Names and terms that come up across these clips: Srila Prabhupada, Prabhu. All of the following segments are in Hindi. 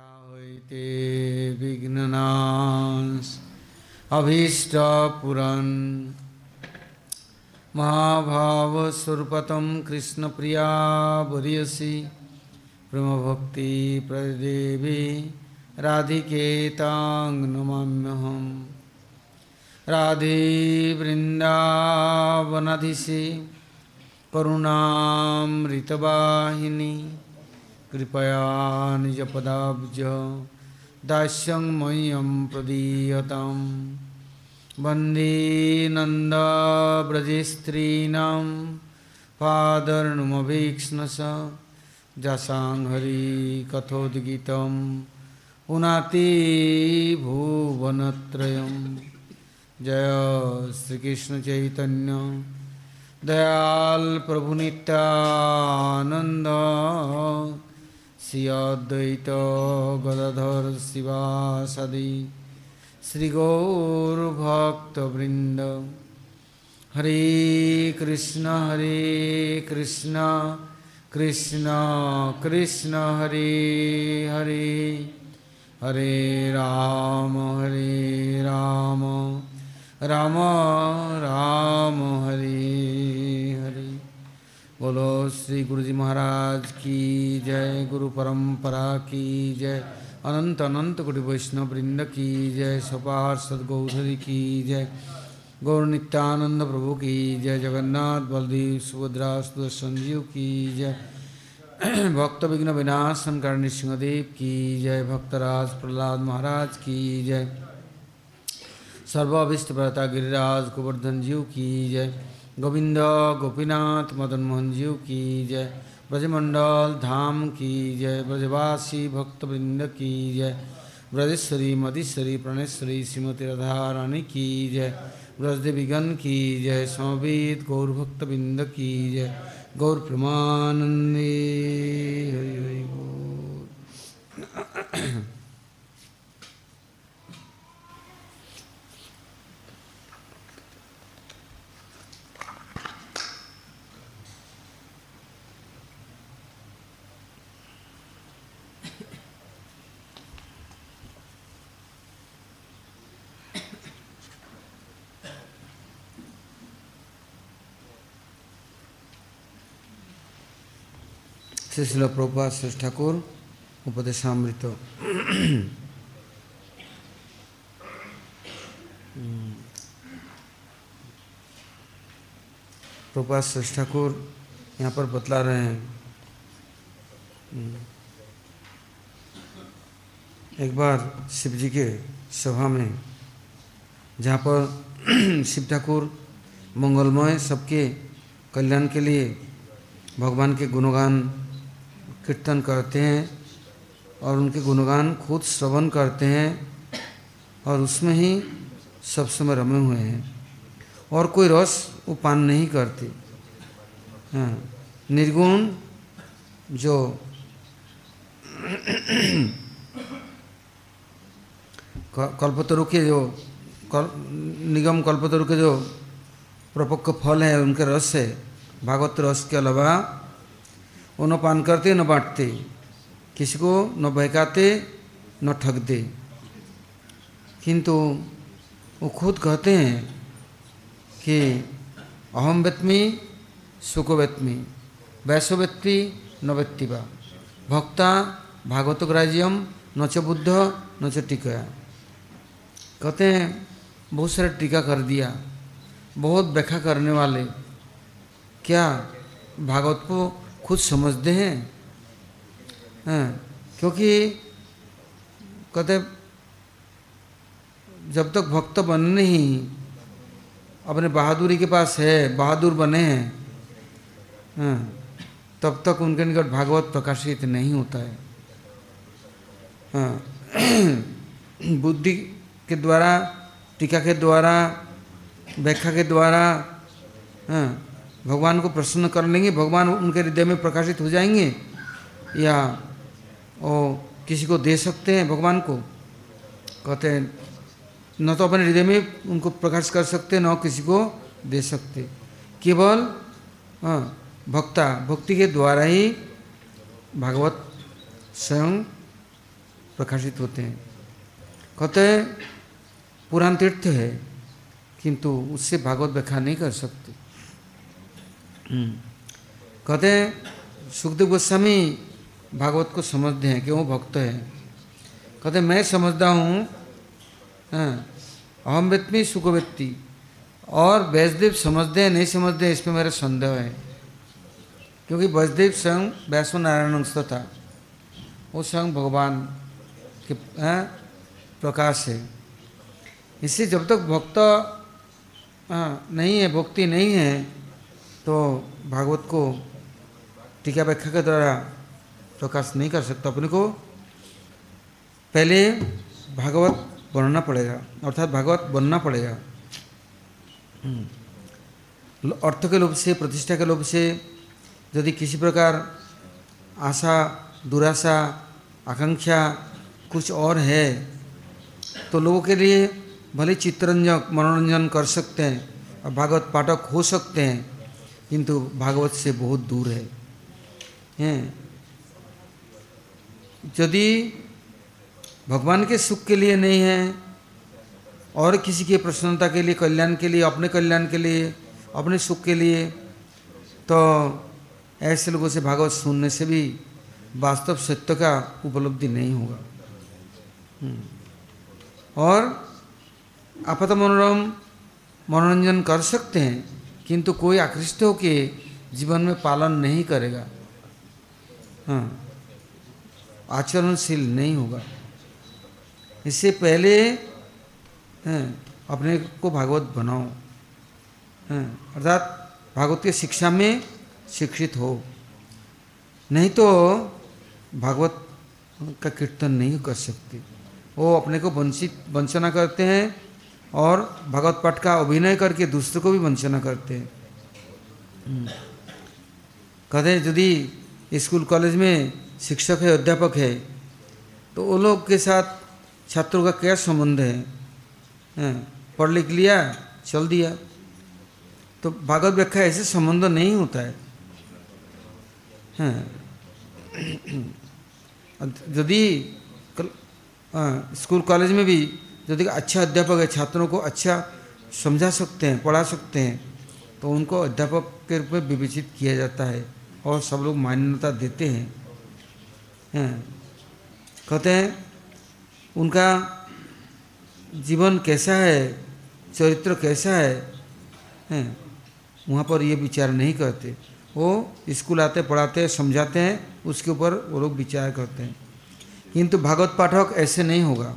Hoite Vignanans Avishta Puran Mahabhava Surpatam Krishna Priya Bhariyasi Brahma Bhakti Pradevi Radhiketang Namamyaham Radhe Vrindavanadhisi Karunam Ritabahini Kripaya nijapadabja dasyang mayam pradiyatam Bandi nanda brajestrinam padarnumabhikshnasa Jasang hari kathodgitam unati bhuvanatrayam Jaya Sri Krishna Chaitanya Dayal Prabhu Nityananda Sri Advaita Gadadhar Sivasadi Sri Gaur Bhakta Vrinda Hare Krishna Krishna Krishna Hare Hare Hare Rama Rama Rama Hare Hare Bolo Sri Guruji Maharaj ki jai, Guru Parampara ki jai, Ananta Ananta Koti Vaishnava Vrinda ki jai, Sapar Sad Gaudhari ki jai, Gaur Nityananda Prabhu ki jai, Jagannath Baldev Subhadra Sudha Sanjeev ki jai, Bhakta Vigna Vinasham Karani Singhadev ki jai, Bhaktaraj Prahlad Maharaj ki jai, Sarva Vishtaprata Giriraj Govardhan Jiv ki jai, Govinda Gopinath Madan Mohan Jiv ki jai, Brajamandal Dham ki jai, Brajavasi Bhakta Vrinda ki jai, Brajeshwari Madhishwari Praneshwari Srimati Radharani ki jai, Brajdevigan ki jai, Samaved Gaur Bhakta Vrinda ki jai, Gaur Pramanandi Hari Hari Gaur. Srila Prabhupada Sri Thakur, Upadesamrta. Prabhupada Sri Thakur यहाँ पर बतला रहे हैं. एक बार शिव जी के सभा में, जहाँ पर शिव ठाकुर मंगलमय सबके कल्याण के लिए भगवान के गुणगान कीर्तन करते हैं और उनके गुणगान खुद श्रवण करते हैं और उसमें ही सब समय रमे हुए हैं और कोई रस वो पान नहीं करते. निर्गुण जो कल्पतरु के जो निगम कल्पतरु के जो प्रपक्व फल है उनके रस से, भागवत रस के अलावा वो न पान करते, न बांटते, किसी को न बहकाते, न ठगते. किंतु वो खुद कहते हैं कि अहम वेत्मि सुको वेत्मि वैसो वेत्ति न वेत्ति वा भक्ता भागवत ग्राह्यम न च बुद्ध न च टीका. कहते हैं बहुत सारे टीका कर दिया, बहुत व्याख्या करने वाले क्या भागवत को खुद समझते हैं? क्योंकि कहते जब तक भक्त बनने ही अपने बहादुरी के पास है, बहादुर बने हैं, तब तक उनके निकट भागवत प्रकाशित नहीं होता है. बुद्धि के द्वारा, टीका के द्वारा, व्याख्या के द्वारा भगवान को प्रसन्न कर लेंगे, भगवान उनके हृदय में प्रकाशित हो जाएंगे, या वो किसी को दे सकते हैं भगवान को? कहते हैं न तो अपने हृदय में उनको प्रकाश कर सकते, न किसी को दे सकते. केवल भक्ता भक्ति के द्वारा ही भागवत स्वयं प्रकाशित होते हैं। कहते हैं पुराण तीर्थ है किंतु उससे भागवत व्याख्या नहीं कर सकते। कहते हैं सुखदेव गोस्वामी भागवत को समझते हैं कि वो भक्त है। कहते हैं मैं समझता हूँ अहम व्यक्ति सुखव्यक्ति, और वैष्णव समझते हैं नहीं समझते हैं इसमें मेरा संदेह है, क्योंकि वैष्णव स्वयं वैष्णव नारायण अंश था, वो स्वयं भगवान के प्रकाश है। इससे जब तक भक्त नहीं है, भक्ति नहीं है, तो भागवत को टीका व्याख्या के द्वारा प्रकाश नहीं कर सकता। अपने को पहले भागवत बनना पड़ेगा, अर्थात भागवत बनना पड़ेगा। अर्थ के लोभ से, प्रतिष्ठा के लोभ से यदि किसी प्रकार आशा, दुराशा, आकांक्षा कुछ और है तो लोगों के लिए भले चित्ररंजक मनोरंजन कर सकते हैं और भागवत पाठक हो सकते हैं, किंतु भागवत से बहुत दूर है। यदि भगवान के सुख के लिए नहीं है और किसी के प्रसन्नता के लिए, कल्याण के लिए, अपने कल्याण के लिए, अपने सुख के लिए, तो ऐसे लोगों से भागवत सुनने से भी वास्तव सत्य का उपलब्धि नहीं होगा। और आपात मनोरम मनोरंजन कर सकते हैं किंतु कोई आकृष्ट हो के जीवन में पालन नहीं करेगा, हाँ, आचरणशील नहीं होगा। इससे पहले अपने को भागवत बनाओ, अर्थात भागवत की शिक्षा में शिक्षित हो, नहीं तो भागवत का कीर्तन नहीं कर सकते। वो अपने को वंचना करते हैं और भागवत पाठ का अभिनय करके दूसरों को भी वंचना करते हैं। कहते यदि स्कूल कॉलेज में शिक्षक है, अध्यापक है, तो वो लोग के साथ छात्रों का क्या संबंध है? पढ़ लिख लिया, चल दिया। तो भागवत व्याख्या ऐसे संबंध नहीं होता है। यदि स्कूल कॉलेज में भी यदि अच्छा अध्यापक है, छात्रों को अच्छा समझा सकते हैं, पढ़ा सकते हैं, तो उनको अध्यापक के रूप में विवेचित किया जाता है और सब लोग मान्यता देते हैं। कहते हैं उनका जीवन कैसा है, चरित्र कैसा है, वहाँ पर ये विचार नहीं करते। वो स्कूल आते, पढ़ाते, समझाते हैं, उसके ऊपर वो लोग विचार करते हैं। किंतु भागवत पाठक ऐसे नहीं होगा।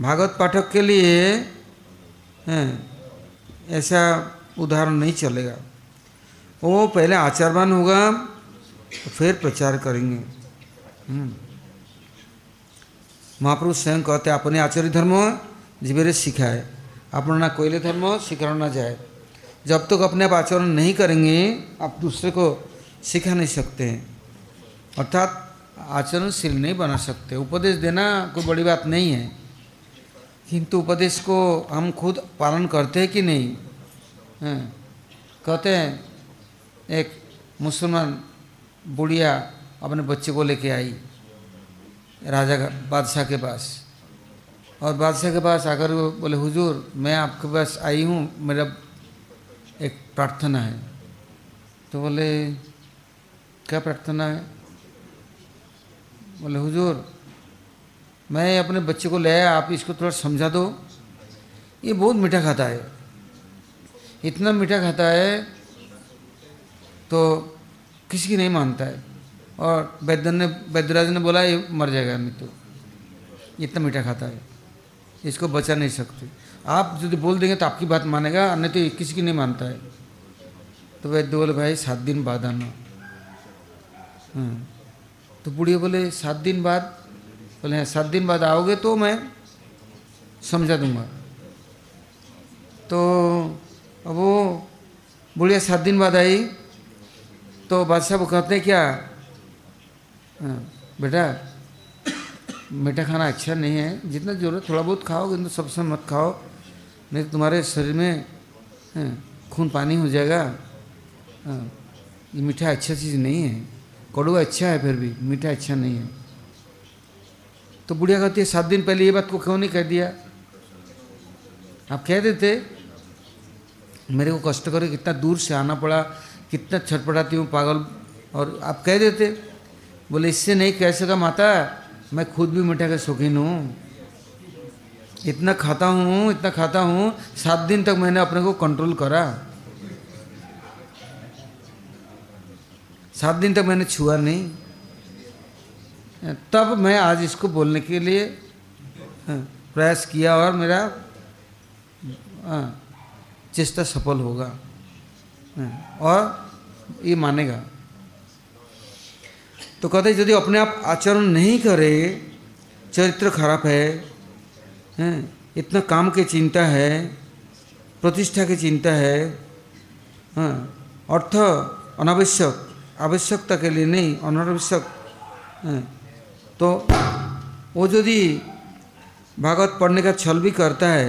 भागवत पाठक के लिए ऐसा उदाहरण नहीं चलेगा। वो पहले आचारवान होगा, फिर प्रचार करेंगे। महापुरुष स्वयं कहते अपने आचार्य धर्म जीवेरे सिखाए, अपना कोयले धर्म सिखाना जाए। जब तक अपने आप आचरण नहीं करेंगे, आप दूसरे को सिखा नहीं सकते हैं, अर्थात आचरणशील नहीं बना सकते। उपदेश देना कोई बड़ी बात नहीं है, किंतु उपदेश को हम खुद पालन करते हैं कि नहीं है। कहते हैं एक मुसलमान बुढ़िया अपने बच्चे को लेके आई राजा बादशाह के पास, और बादशाह के पास आकर वो बोले हुजूर मैं आपके पास आई हूँ, मेरा एक प्रार्थना है। तो बोले क्या प्रार्थना है? बोले हुजूर मैं अपने बच्चे को ले आया, आप इसको थोड़ा समझा दो, ये बहुत मीठा खाता है, इतना मीठा खाता है तो किसी की नहीं मानता है। और वैद्यराज ने बोला ये मर जाएगा, नहीं तो इतना मीठा खाता है, इसको बचा नहीं सकते, आप यदि बोल देंगे तो आपकी बात मानेगा, नहीं तो किसी की नहीं मानता है। तो वैद्य बोले भाई 7 दिन बाद आना। तो बूढ़िया बोले 7 दिन बाद? बोले हाँ, 7 दिन बाद आओगे तो मैं समझा दूंगा। तो अब वो बूढ़िया 7 दिन बाद आई, तो बादशाह वो कहते हैं क्या बेटा मीठा खाना अच्छा नहीं है, जितना जरूरत थोड़ा बहुत खाओ, किंतु सबसे मत खाओ, नहीं तो तुम्हारे शरीर में खून पानी हो जाएगा। ये मीठा अच्छा चीज़ नहीं है, कड़वा अच्छा है फिर भी मीठा अच्छा नहीं है। तो बुढ़िया कहती है 7 दिन पहले ये बात को क्यों नहीं कह दिया, आप कह देते, मेरे को कष्ट करके कितना दूर से आना पड़ा, कितना छटपटाती हूँ पागल, और आप कह देते। बोले इससे नहीं कह सका माता, मैं खुद भी मिठाई का शौकीन हूँ, इतना खाता हूँ 7 दिन तक मैंने अपने को कंट्रोल करा, 7 दिन तक मैंने छुआ नहीं, तब मैं आज इसको बोलने के लिए प्रयास किया और मेरा चेष्टा सफल होगा और ये मानेगा। तो कहते यदि अपने आप आचरण नहीं करे, चरित्र खराब है, इतना काम की चिंता है, प्रतिष्ठा की चिंता है, अर्थ अनावश्यक आवश्यकता के लिए नहीं, अनावश्यक, तो वो यदि भागवत पढ़ने का छल भी करता है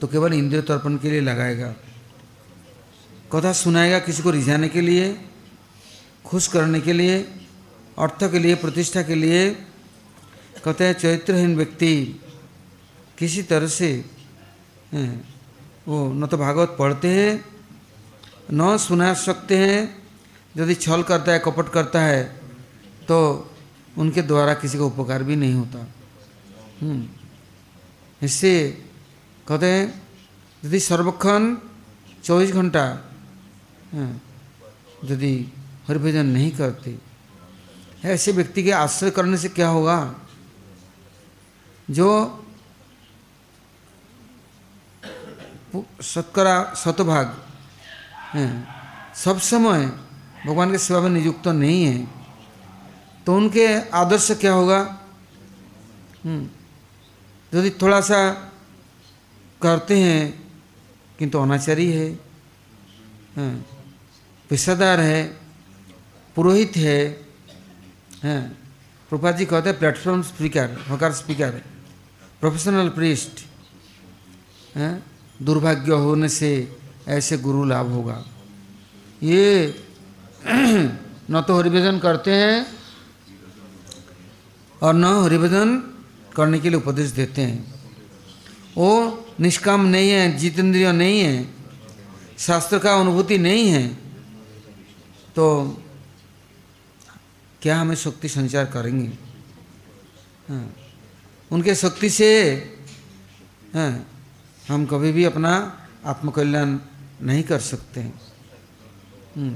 तो केवल इंद्रिय तर्पण के लिए लगाएगा, कथा सुनाएगा किसी को रिझाने के लिए, खुश करने के लिए, अर्थ के लिए, प्रतिष्ठा के लिए। कहते हैं चरित्रहीन व्यक्ति किसी तरह से वो न तो भागवत पढ़ते हैं न सुना सकते हैं, यदि छल करता है, कपट करता है तो उनके द्वारा किसी का उपकार भी नहीं होता। इससे कहते हैं यदि सर्वक्षण 24 घंटा यदि हरिभजन नहीं करते, ऐसे व्यक्ति के आश्रय करने से क्या होगा, जो शतकरा शतभाग सब समय भगवान के सेवा में नियुक्त नहीं है, तो उनके आदर्श क्या होगा। यदि थोड़ा सा करते हैं किंतु अनाचारी है, पेशादार है, पुरोहित है, प्रभुपाद जी कहते हैं प्लेटफॉर्म स्पीकर, हकार स्पीकर, प्रोफेशनल प्रीस्ट, दुर्भाग्य होने से ऐसे गुरु लाभ होगा। ये न तो हरिभजन करते हैं और न हरिभजन करने के लिए उपदेश देते हैं, वो निष्काम नहीं है, जितेंद्रिय नहीं है, शास्त्र का अनुभूति नहीं है, तो क्या हमें शक्ति संचार करेंगे। उनके शक्ति से हम कभी भी अपना आत्मकल्याण नहीं कर सकते हैं।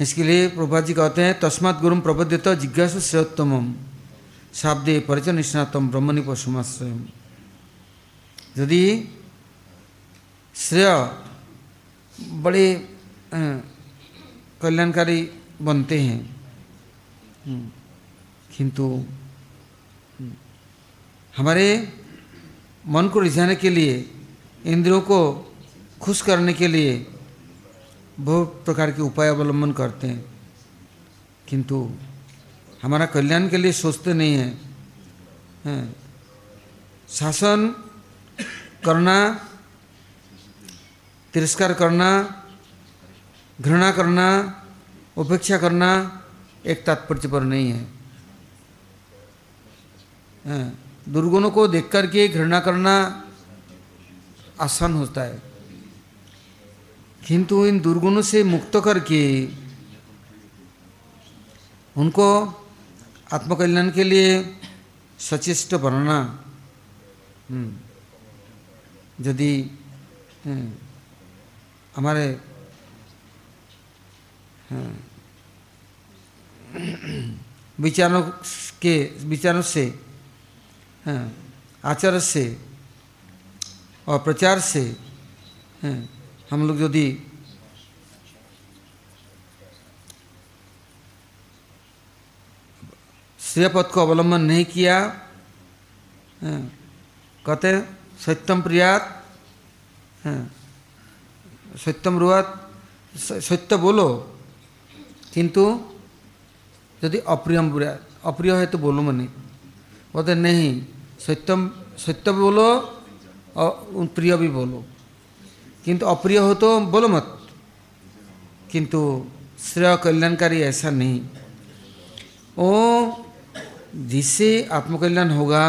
इसके लिए प्रभुपाद जी कहते हैं तस्मात् गुरुं प्रपद्येत जिज्ञासु श्रेयोत्तमम् शाब्दे परिचय निष्णातम् ब्रह्मणि पशुमाश्रयम्। यदि श्रेय बड़े कल्याणकारी बनते हैं, किंतु हमारे मन को रिझाने के लिए, इंद्रियों को खुश करने के लिए बहुत प्रकार के उपाय अवलंबन करते हैं, किंतु हमारा कल्याण के लिए सोचते नहीं हैं। शासन करना, तिरस्कार करना, घृणा करना, उपेक्षा करना एक तात्पर्य पर नहीं है। दुर्गुणों को देख करके घृणा करना आसान होता है, किंतु इन दुर्गुणों से मुक्त करके उनको आत्मकल्याण के लिए सचेष्ट बनना, यदि हमारे विचारों से, आचरण से और प्रचार से हम लोग यदि श्रेय पथ को अवलंबन नहीं किया, कहते सत्यम प्रियात सत्यम रुआत, सत्य बोलो किंतु यदि अप्रियम अप्रिय है तो बोलो मनी, कहते नहीं सत्यम सत्य बोलो और प्रिय भी बोलो, किंतु अप्रिय हो तो बोलो मत, किंतु श्रेय कल्याणकारी ऐसा नहीं। ओ जिससे आत्मकल्याण होगा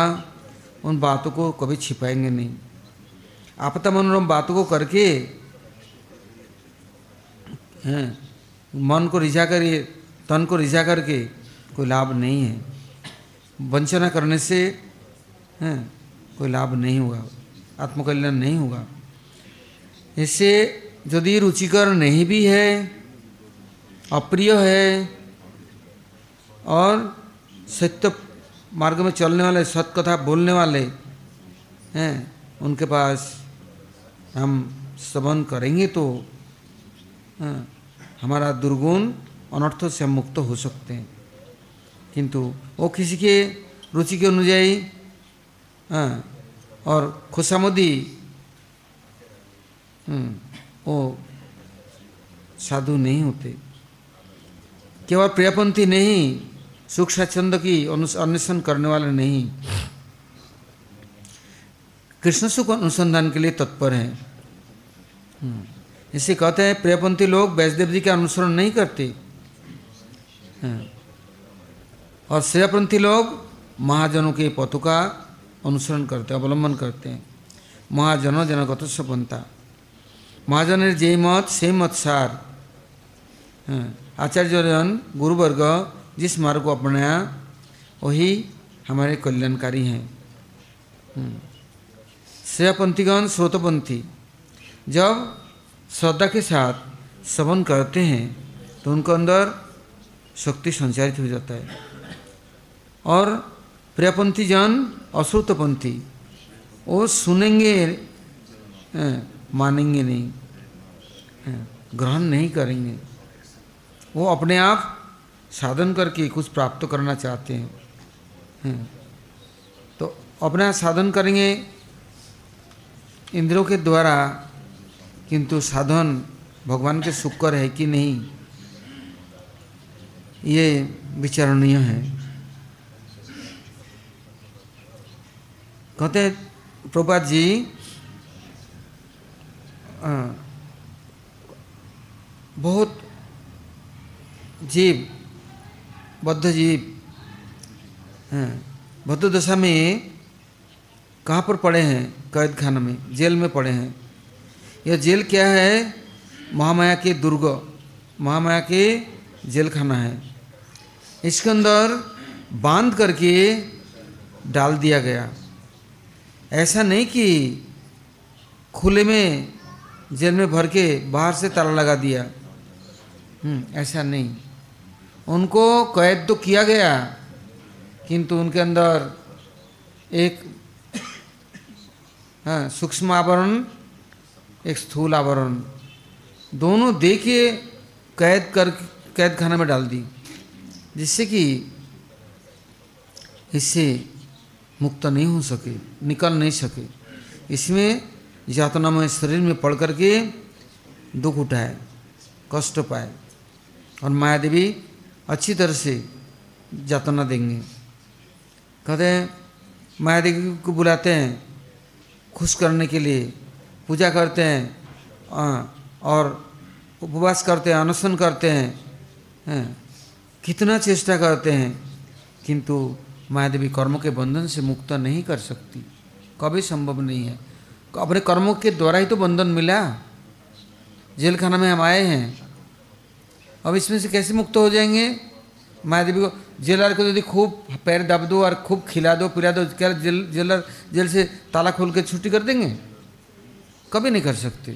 उन बातों को कभी छिपाएंगे नहीं। आपता मनोरम बातों को करके मन को रिझा करके तन को रिझा करके कोई लाभ नहीं है। वंचना करने से कोई लाभ नहीं होगा, आत्मकल्याण नहीं होगा। इससे यदि रुचिकर नहीं भी है, अप्रिय है और सत्य मार्ग में चलने वाले, सत कथा बोलने वाले हैं, उनके पास हम श्रवण करेंगे तो हमारा दुर्गुण अनर्थ से हम मुक्त हो सकते हैं। किंतु वो किसी के रुचि के अनुयायी और खुशामदी वो साधु नहीं होते। केवल प्रियपंथी नहीं, सुख स्वच्छंद की अन्वेषण करने वाले नहीं, कृष्ण सुख अनुसंधान के लिए तत्पर हैं। इसे कहते हैं प्रियपंथी लोग वैष्णव जी का अनुसरण नहीं करते और श्रेयपंथी लोग महाजनों के पथों का अनुसरण करते, अवलंबन करते हैं। महाजन जनगत स्वपंथा, महाजन जे मत से मत सार। आचार्यजन गुरुवर्ग जिस मार्ग को अपनाया वही हमारे कल्याणकारी हैं। श्रेयपंथीगण स्रोतपंथी जब श्रद्धा के साथ श्रवण करते हैं तो उनके अंदर शक्ति संचारित हो जाता है। और प्रियपंथी जन अश्रुतपंथी वो सुनेंगे मानेंगे नहीं, ग्रहण नहीं करेंगे। वो अपने आप साधन करके कुछ प्राप्त करना चाहते हैं तो अपना साधन करेंगे इंद्रियों के द्वारा, किंतु साधन भगवान के शुक्र है कि नहीं ये विचारणीय है। कहते हैं प्रभुपाद जी बहुत जीव बद्ध जीव बद्ध दशा में कहाँ पर पड़े हैं? कैद खाना में, जेल में पड़े हैं। यह जेल क्या है? महामाया के दुर्ग, महामाया के जेल खाना है। इसके अंदर बांध करके डाल दिया गया। ऐसा नहीं कि खुले में जेल में भर के बाहर से ताला लगा दिया, ऐसा नहीं। उनको कैद तो किया गया किंतु उनके अंदर एक सूक्ष्म आवरण एक स्थूल आवरण दोनों दे के कैद खाना में डाल दी, जिससे कि इससे मुक्त नहीं हो सके, निकल नहीं सके। इसमें यातनामय शरीर में पड़ करके दुख उठाए, कष्ट पाए और माया देवी अच्छी तरह से यातना देंगे। कहते हैं माया देवी को बुलाते हैं खुश करने के लिए, पूजा करते हैं और उपवास करते हैं, अनशन करते हैं, कितना चेष्टा करते हैं किंतु माया देवी कर्मों के बंधन से मुक्त नहीं कर सकती, कभी संभव नहीं है। अपने कर्मों के द्वारा ही तो बंधन मिला, जेल खाना में हम आए हैं। अब इसमें से कैसे मुक्त हो जाएंगे? माया देवी को जेलर को यदि खूब पैर दब दो और खूब खिला दो पिला दो, क्या जेलर जेल से ताला खोल के छुट्टी कर देंगे? कभी नहीं कर सकते।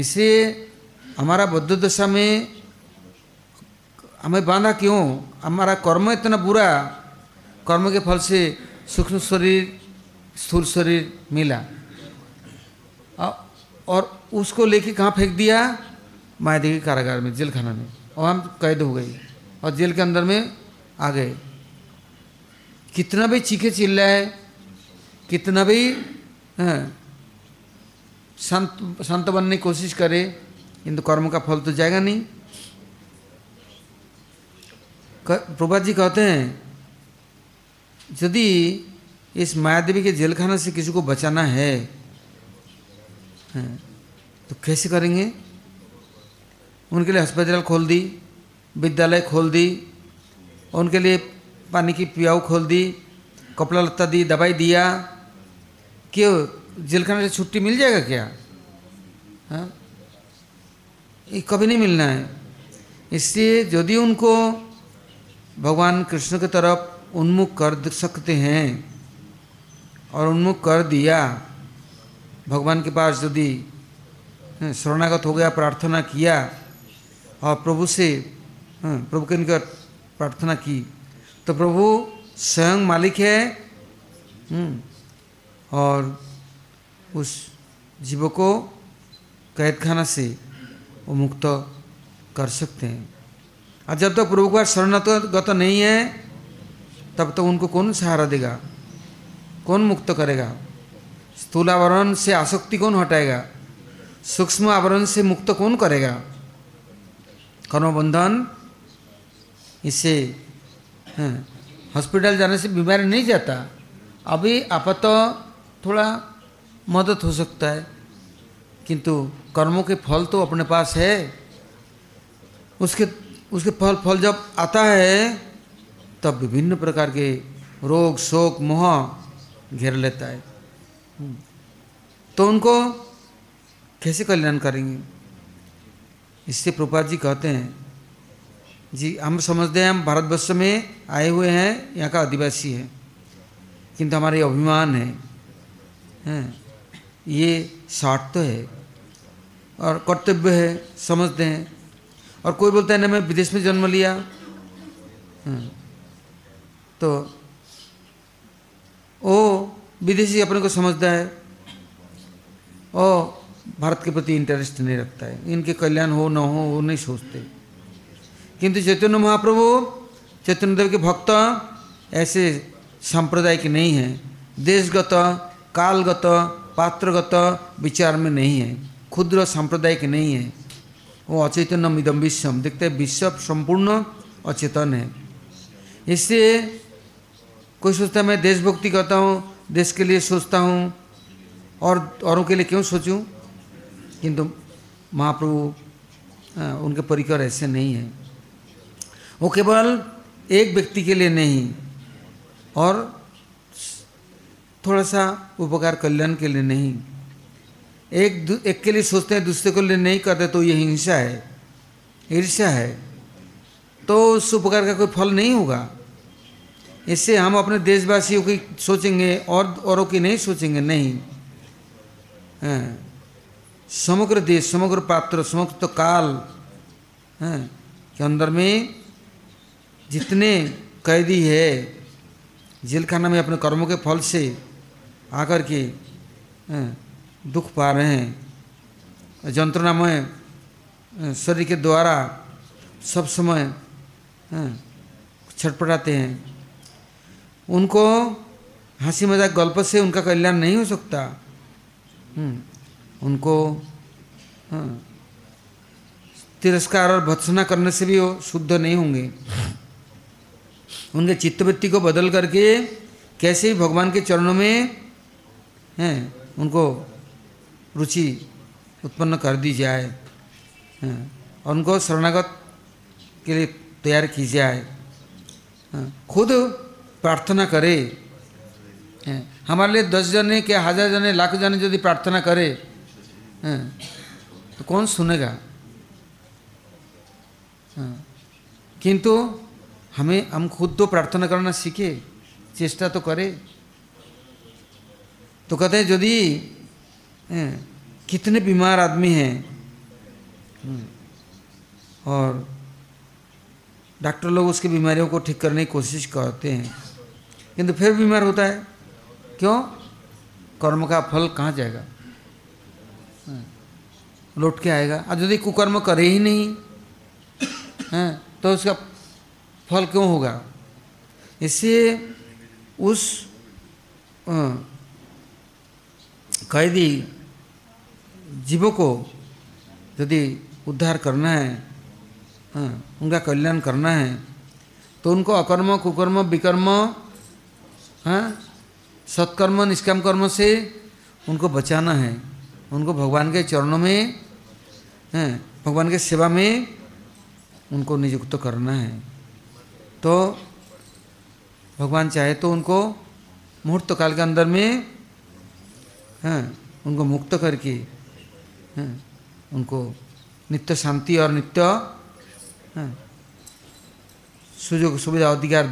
इसलिए हमारा बद्ध दशा में हमें बांधा क्यों? हमारा कर्म इतना बुरा, कर्म के फल से सूक्ष्म शरीर स्थूल शरीर मिला और उसको लेके कहाँ फेंक दिया? माया देवी कारागार में, जेल खाना में। और हम कैद हो गए और जेल के अंदर में आ गए। कितना भी चीखे चिल्लाए, कितना भी शांत बनने की कोशिश करे, किंतु कर्म का फल तो जाएगा नहीं। प्रभुपाद जी कहते हैं यदि इस माया देवी के जेल खाना से किसी को बचाना है तो कैसे करेंगे? उनके लिए अस्पताल खोल दी, विद्यालय खोल दी, उनके लिए पानी की पियाऊ खोल दी, कपड़ा लत्ता दी, दवाई दिया। क्यों जेलखाने से छुट्टी मिल जाएगा क्या? हाँ, ये कभी नहीं मिलना है। इसलिए यदि उनको भगवान कृष्ण की तरफ उन्मुख कर सकते हैं और उन्मुख कर दिया, भगवान के पास यदि शरणागत हो गया, प्रार्थना किया और प्रभु से प्रभु के निकट प्रार्थना की, तो प्रभु स्वयं मालिक है और उस जीव को कैद खाना से वो मुक्त कर सकते हैं। और जब तक प्रभु का शरणागत नहीं है तब तक उनको कौन सहारा देगा, कौन मुक्त करेगा? स्थूल आवरण से आसक्ति कौन हटाएगा? सूक्ष्म आवरण से मुक्त कौन करेगा? कर्मबंधन, इससे हॉस्पिटल जाने से बीमारी नहीं जाता। अभी आपात थोड़ा मदद हो सकता है, किंतु कर्मों के फल तो अपने पास है। उसके फल जब आता है तब विभिन्न प्रकार के रोग, शोक, मोह घेर लेता है। तो उनको कैसे कल्याण करेंगे? इससे प्रभुपाद जी कहते हैं, जी हम समझते हैं हम भारतवर्ष में आए हुए हैं, यहाँ का आदिवासी है, किंतु हमारे अभिमान है, ये स्वार्थ है और कर्तव्य है, समझते हैं। और कोई बोलता है ना मैं विदेश में जन्म लिया, तो वो विदेशी अपने को समझता है और भारत के प्रति इंटरेस्ट नहीं रखता है। इनके कल्याण हो ना हो वो नहीं सोचते। किंतु चैतन्य महाप्रभु, चैतन्य देव के भक्त ऐसे सांप्रदायिक नहीं हैं, देशगत, कालगत, पात्रगत विचार में नहीं है, क्षुद्र सांप्रदायिक नहीं है। वो अचैतन्यम इदम विश्वम, देखते हैं विश्व संपूर्ण अचेतन है। इससे कोई सोचता है मैं देशभक्ति करता हूँ, देश के लिए सोचता हूँ और औरों के लिए क्यों सोचूं? किंतु महाप्रभु उनके परिकर ऐसे नहीं है। वो केवल एक व्यक्ति के लिए नहीं और थोड़ा सा उपकार कल्याण के लिए नहीं, एक के लिए सोचते हैं, दूसरे के लिए नहीं करते, तो ये हिंसा है, ईर्ष्या है, तो उस उपकार का कोई फल नहीं होगा। इससे हम अपने देशवासियों की सोचेंगे और औरों की नहीं सोचेंगे। नहीं, समग्र देश, समग्र पात्र, समग्र काल के अंदर में जितने कैदी है जेलखाना में, अपने कर्मों के फल से आकर के दुख पा रहे हैं, यंत्रणामय शरीर के द्वारा सब समय छटपटाते हैं, उनको हंसी मजाक गल्प से उनका कल्याण नहीं हो सकता। उनको तिरस्कार और भत्सना करने से भी वो शुद्ध नहीं होंगे। उनके चित्तवृत्ति को बदल करके कैसे ही भगवान के चरणों में उनको रुचि उत्पन्न कर दी जाए और उनको शरणागत के लिए तैयार की जाए। खुद प्रार्थना करे। हमारे लिए 10 जने के 1000 जने 1,00,000 जने यदि प्रार्थना करे तो कौन सुनेगा? किंतु हम खुद तो प्रार्थना करना सीखे, चेष्टा तो करे। तो कहते हैं यदि कितने बीमार आदमी हैं और डॉक्टर लोग उसकी बीमारियों को ठीक करने की कोशिश करते हैं, किंतु फिर बीमार होता है। क्यों? कर्म का फल कहाँ जाएगा? लौट के आएगा। और यदि कुकर्म करे ही नहीं है तो उसका फल क्यों होगा? इसलिए उस कैदी जीवों को यदि उद्धार करना है, उनका कल्याण करना है, तो उनको अकर्म, कुकर्म, विकर्म, हाँ, सत्कर्म, निष्काम कर्म से उनको बचाना है। उनको भगवान के चरणों में, भगवान के सेवा में उनको नियुक्त करना है। तो भगवान चाहे तो उनको मुहूर्त काल के अंदर में उनको मुक्त करके उनको नित्य शांति और नित्य सुयोग सुविधा अधिकार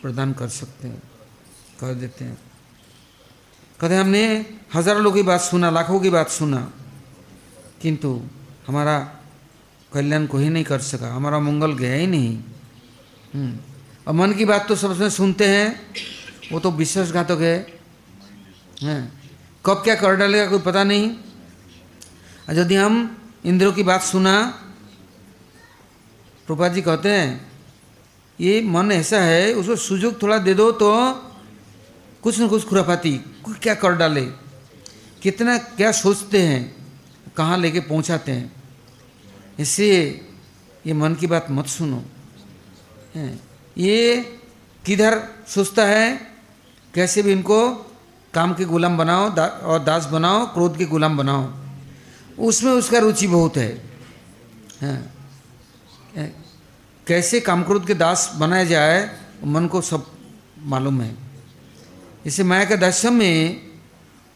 प्रदान कर सकते हैं, कर देते हैं। कहते हमने हजारों लोगों की बात सुना, लाखों की बात सुना, किंतु हमारा कल्याण को ही नहीं कर सका, हमारा मंगल गया ही नहीं। और मन की बात तो सबसे सुनते हैं, वो तो विश्वासघातक है, कब क्या कर डालेगा कोई पता नहीं। यदि हम इंद्रियों की बात सुना, प्रभुपाद जी कहते हैं ये मन ऐसा है, उसको सुयोग थोड़ा दे दो तो कुछ न कुछ खुराफाती क्या कर डाले, कितना क्या सोचते हैं, कहाँ लेके पहुँचाते हैं। इसलिए ये मन की बात मत सुनो। ये किधर सोचता है, कैसे भी इनको काम के गुलाम बनाओ और दास बनाओ, क्रोध के गुलाम बनाओ, उसमें उसका रुचि बहुत है। कैसे काम क्रोध के दास बनाया जाए मन को सब मालूम है। इसे माया के दशम में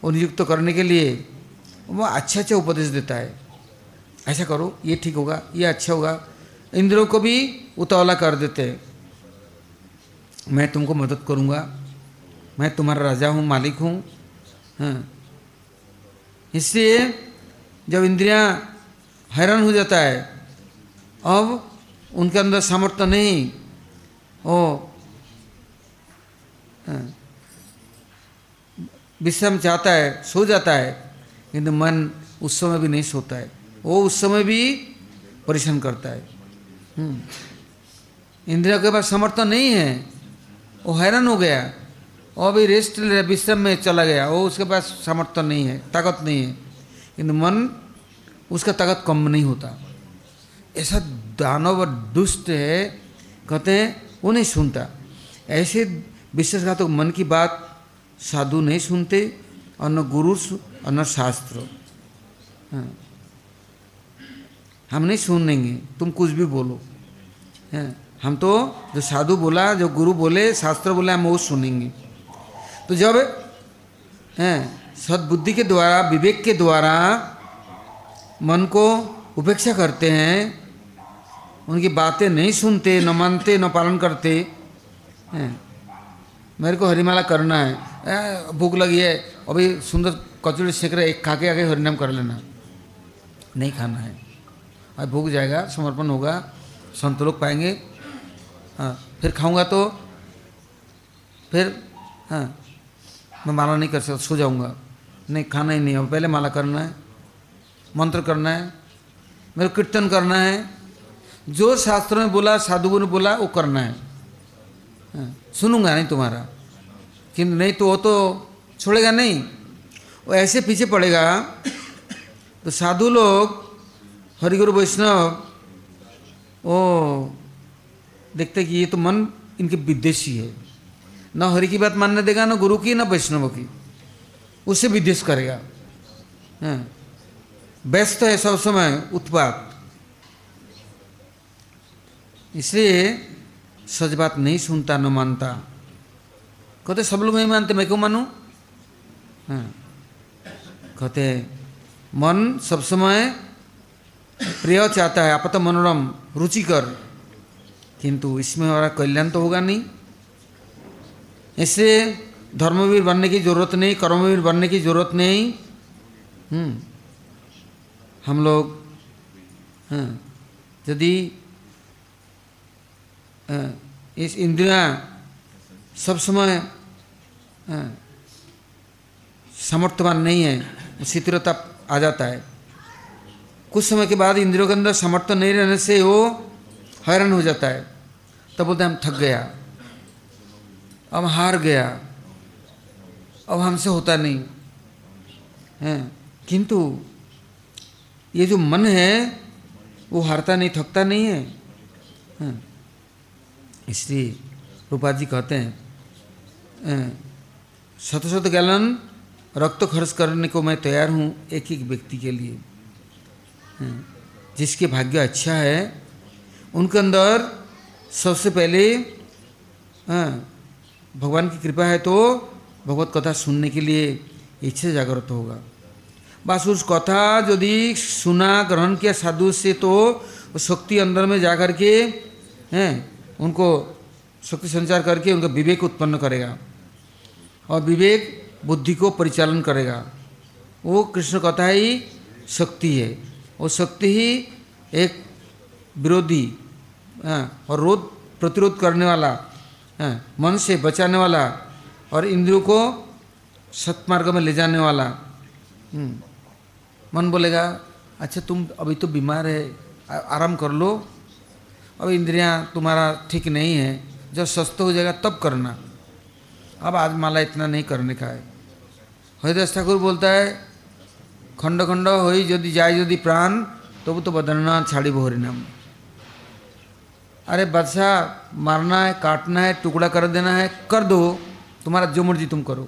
नियुक्त करने के लिए वो अच्छा अच्छा उपदेश देता है, ऐसा करो ये ठीक होगा, ये अच्छा होगा। इंद्रियों को भी उतावला कर देते हैं, मैं तुमको मदद करूँगा, मैं तुम्हारा राजा हूँ, मालिक हूँ। इसलिए जब इंद्रियां हैरान हो जाता है, अब उनके अंदर सामर्थ्य नहीं, वो विश्राम चाहता है, सो जाता है, किंतु मन उस समय भी नहीं सोता है, वो उस समय भी परेशान करता है। इंद्रियों के पास सामर्थ्य नहीं है, वो हैरान हो गया और भी रेस्ट विश्राम में चला गया, वो उसके पास सामर्थ्य नहीं है, ताकत नहीं है, किंतु मन उसका ताकत कम नहीं होता। ऐसा दानव और दुष्ट है, कहते हैं वो नहीं सुनता। ऐसे विश्वासघातक मन की बात साधु नहीं सुनते, और न गुरु और न शास्त्र। हम नहीं सुनेंगे, तुम कुछ भी बोलो, हम तो जो साधु बोला, जो गुरु बोले, शास्त्र बोले, हम वो सुनेंगे। तो जब सद्बुद्धि के द्वारा, विवेक के द्वारा मन को उपेक्षा करते हैं, उनकी बातें नहीं सुनते, न मानते, न पालन करते, मेरे को हरिमाला करना है, भूख लगी है, अभी सुंदर कचौड़ी सेक रहे, एक खा के आगे हरिनाम कर लेना, नहीं खाना है, आज भूख जाएगा, समर्पण होगा, संत लोग पाएंगे, फिर खाऊंगा तो फिर मैं माला नहीं कर सकता, सो जाऊँगा, नहीं खाना ही नहीं, अब पहले माला करना है, मंत्र करना है, मेरे कीर्तन करना है, जो शास्त्रों में बोला, साधुओं ने बोला, वो करना है, सुनूंगा नहीं तुम्हारा, कि नहीं तो वो तो छोड़ेगा नहीं, वो ऐसे पीछे पड़ेगा। तो साधु लोग, हरिगुरु वैष्णव, वो देखते कि ये तो मन इनके विदेशी है, ना हरि की बात मानने देगा, ना गुरु की, ना वैष्णव की, उससे विद्वेष करेगा, व्यस्त है सब समय, उत्पात। इसलिए सच बात नहीं सुनता, न मानता। कहते सब लोग नहीं मानते, मैं क्यों मानूं? कहते मन सब समय प्रिय चाहता है, आपत मनोरम, रुचिकर, किंतु इसमें हमारा कल्याण तो होगा नहीं। इससे धर्मवीर बनने की जरूरत नहीं, कर्मवीर बनने की जरूरत नहीं। हम लोग यदि इस इंद्रियां सब समय सामर्थ्यवान नहीं है, शिथिलता आ जाता है, कुछ समय के बाद इंद्रियों के अंदर सामर्थ्य नहीं रहने से वो हैरान हो जाता है, तब बोलते हम थक गया, अब हार गया, अब हमसे होता नहीं है। किंतु ये जो मन है वो हारता नहीं, थकता नहीं है। इसलिए प्रभुपाद जी कहते हैं शत शत गैलन रक्त खर्च करने को मैं तैयार हूँ एक एक व्यक्ति के लिए। जिसके भाग्य अच्छा है उनके अंदर सबसे पहले भगवान की कृपा है तो भगवत कथा सुनने के लिए इच्छा जागृत होगा। बस उस कथा यदि सुना ग्रहण किया साधु से तो शक्ति अंदर में जा कर के उनको शक्ति संचार करके उनका विवेक उत्पन्न करेगा और विवेक बुद्धि को परिचालन करेगा। वो कृष्ण कथा ही शक्ति है। वो शक्ति ही एक विरोधी और रोध प्रतिरोध करने वाला, मन से बचाने वाला और इंद्रियों को सत्मार्ग में ले जाने वाला। मन बोलेगा अच्छा तुम अभी तो बीमार है, आराम कर लो, अब इंद्रियां तुम्हारा ठीक नहीं है, जब स्वस्थ हो जाएगा तब करना, अब आज माला इतना नहीं करने का है। हरिदास ठाकुर बोलता है खंड खंड हो यदि जाए यदि प्राण तब तो बदलना छाड़ी भोरी नाम। अरे बादशाह मारना है, काटना है, टुकड़ा कर देना है, कर दो, तुम्हारा जो मर्जी तुम करो,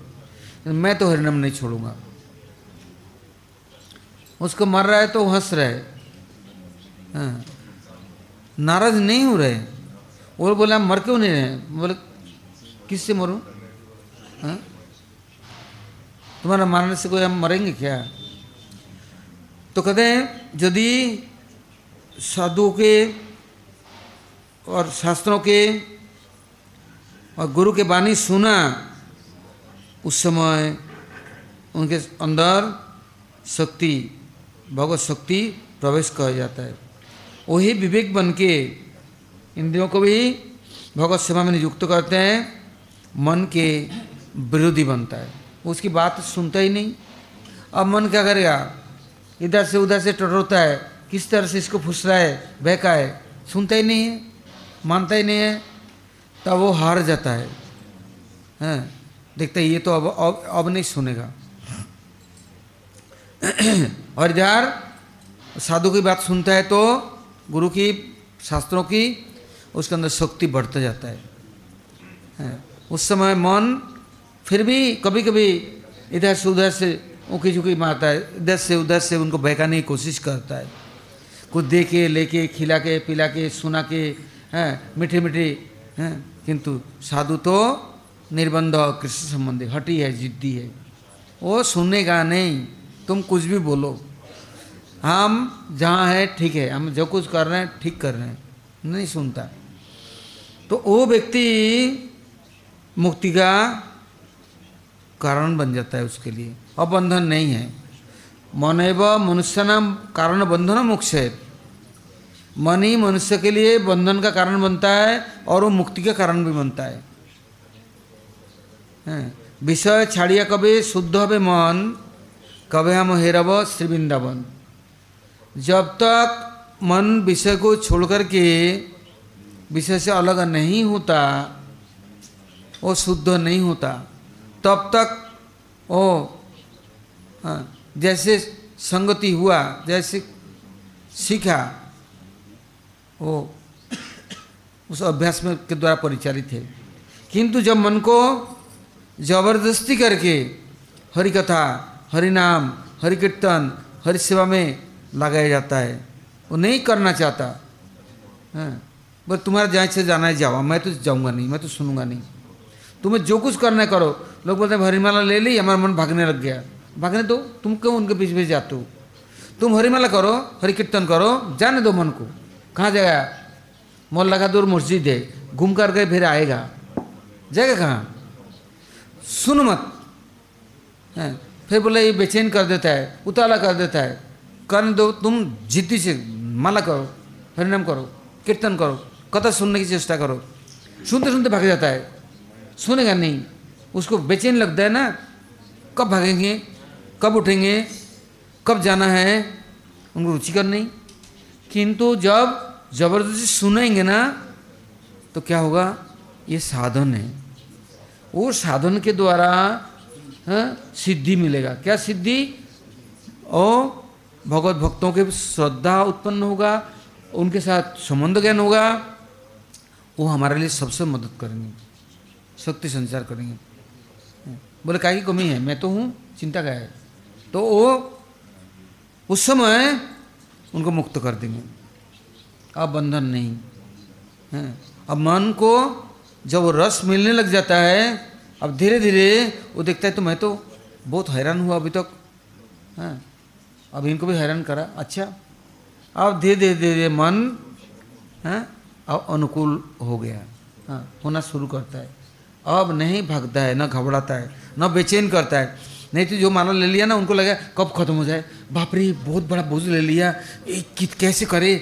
मैं तो हरिनाम नहीं छोड़ूंगा। उसको मर रहा है तो हंस रहा है, नाराज नहीं हो रहे। और बोला मर क्यों नहीं रहे? बोले किससे मरूं? तुम्हारा मारने से कोई हम मरेंगे क्या? तो कहते हैं यदि साधुओं के और शास्त्रों के और गुरु के वाणी सुना उस समय उनके अंदर शक्ति भगवत शक्ति प्रवेश कर जाता है। वही विवेक बन के इंद्रियों को भी भगवत सेवा में नियुक्त करते हैं। मन के विरोधी बनता है, उसकी बात सुनता ही नहीं। अब मन क्या करेगा? इधर से उधर से टटोरता है, किस तरह से इसको फुस रहा है, बहका है, सुनता ही नहीं है, मानता ही नहीं है। तब वो हार जाता है, देखता है ये तो अब नहीं सुनेगा। और इधर साधु की बात सुनता है तो गुरु की शास्त्रों की, उसके अंदर शक्ति बढ़ता जाता है। उस समय मन फिर भी कभी कभी इधर से उधर से ऊँकी झुकी मारता है, इधर से उधर से उनको बहकाने की कोशिश करता है, कुछ दे के ले के खिला के पिला के सुना के मीठे मीठे। किंतु साधु तो निर्बंध कृष्ण संबंधी हटी है, जिद्दी है, वो सुनेगा नहीं। तुम कुछ भी बोलो, हम जहाँ हैं ठीक है, हम जो कुछ कर रहे हैं ठीक कर रहे हैं, नहीं सुनता। तो वो व्यक्ति मुक्ति का कारण बन जाता है, उसके लिए अब बंधन नहीं है। मन एवं मनुष्यनाम कारण बंधन मोक्षे। मन ही मनुष्य के लिए बंधन का कारण बनता है और वो मुक्ति का कारण भी बनता है। विषय छाड़िया कभी शुद्ध है मन, कभी हम हेरब श्री वृंदावन। जब तक मन विषय को छोड़कर के विषय से अलग नहीं होता, वो शुद्ध नहीं होता, तब तक वो जैसे संगति हुआ, जैसे सीखा, वो उस अभ्यास में के द्वारा परिचालित है। किंतु जब मन को जबरदस्ती करके हरि कथा, हरि नाम, हरि कीर्तन, हरि सेवा में लगाया जाता है, वो नहीं करना चाहता। बस तुम्हारा जहाँ से जाना है जाओ, मैं तो जाऊँगा नहीं, मैं तो सुनूंगा नहीं, तुम्हें जो कुछ करना है करो। लोग बोलते हैं हरिमाला ले ली, हमारा मन भागने लग गया। भागने दो, तुम क्यों उनके पीछे पीछे जाते हो? तुम हरिमाला करो, हरि कीर्तन करो, जाने दो मन को। कहाँ जाएगा? मोहल्ला का दूर मस्जिद है, घूम करके फिर आएगा, जाएगा कहाँ? सुन मत। फिर बोले ये बेचैन कर देता है, उताला कर देता है। करने दो, तुम जिद्दी से माला करो, हरिनाम करो, कीर्तन करो, कथा सुनने की चेष्टा करो। सुनते सुनते भाग जाता है, सुनेगा नहीं, उसको बेचैन लगता है ना। कब भागेंगे, कब उठेंगे, कब जाना है, उनको रुचिकर नहीं। किंतु जब जबरदस्ती सुनेंगे ना तो क्या होगा? ये साधन है, वो साधन के द्वारा सिद्धि मिलेगा। क्या सिद्धि? और भगवत भक्तों के श्रद्धा उत्पन्न होगा, उनके साथ संबंध ज्ञान होगा, वो हमारे लिए सबसे मदद करेंगे, शक्ति संचार करेंगे। बोले काहे की कमी है, मैं तो हूँ, चिंता क्या है? तो वो उस समय उनको मुक्त कर देंगे, अब बंधन नहीं है। अब मन को जब वो रस मिलने लग जाता है, अब धीरे धीरे वो देखता है तो मैं तो बहुत हैरान हुआ अभी तक, हाँ अब इनको भी हैरान करा, अच्छा अब धीरे धीरे धीरे मन अब अनुकूल हो गया, हाँ होना शुरू करता है। अब नहीं भागता है, ना घबराता है, ना बेचैन करता है। नहीं तो जो मानव ले लिया ना, उनको लगा कब ख़त्म हो जाए, बाप रे बहुत बड़ा बोझ ले लिया, कैसे करे,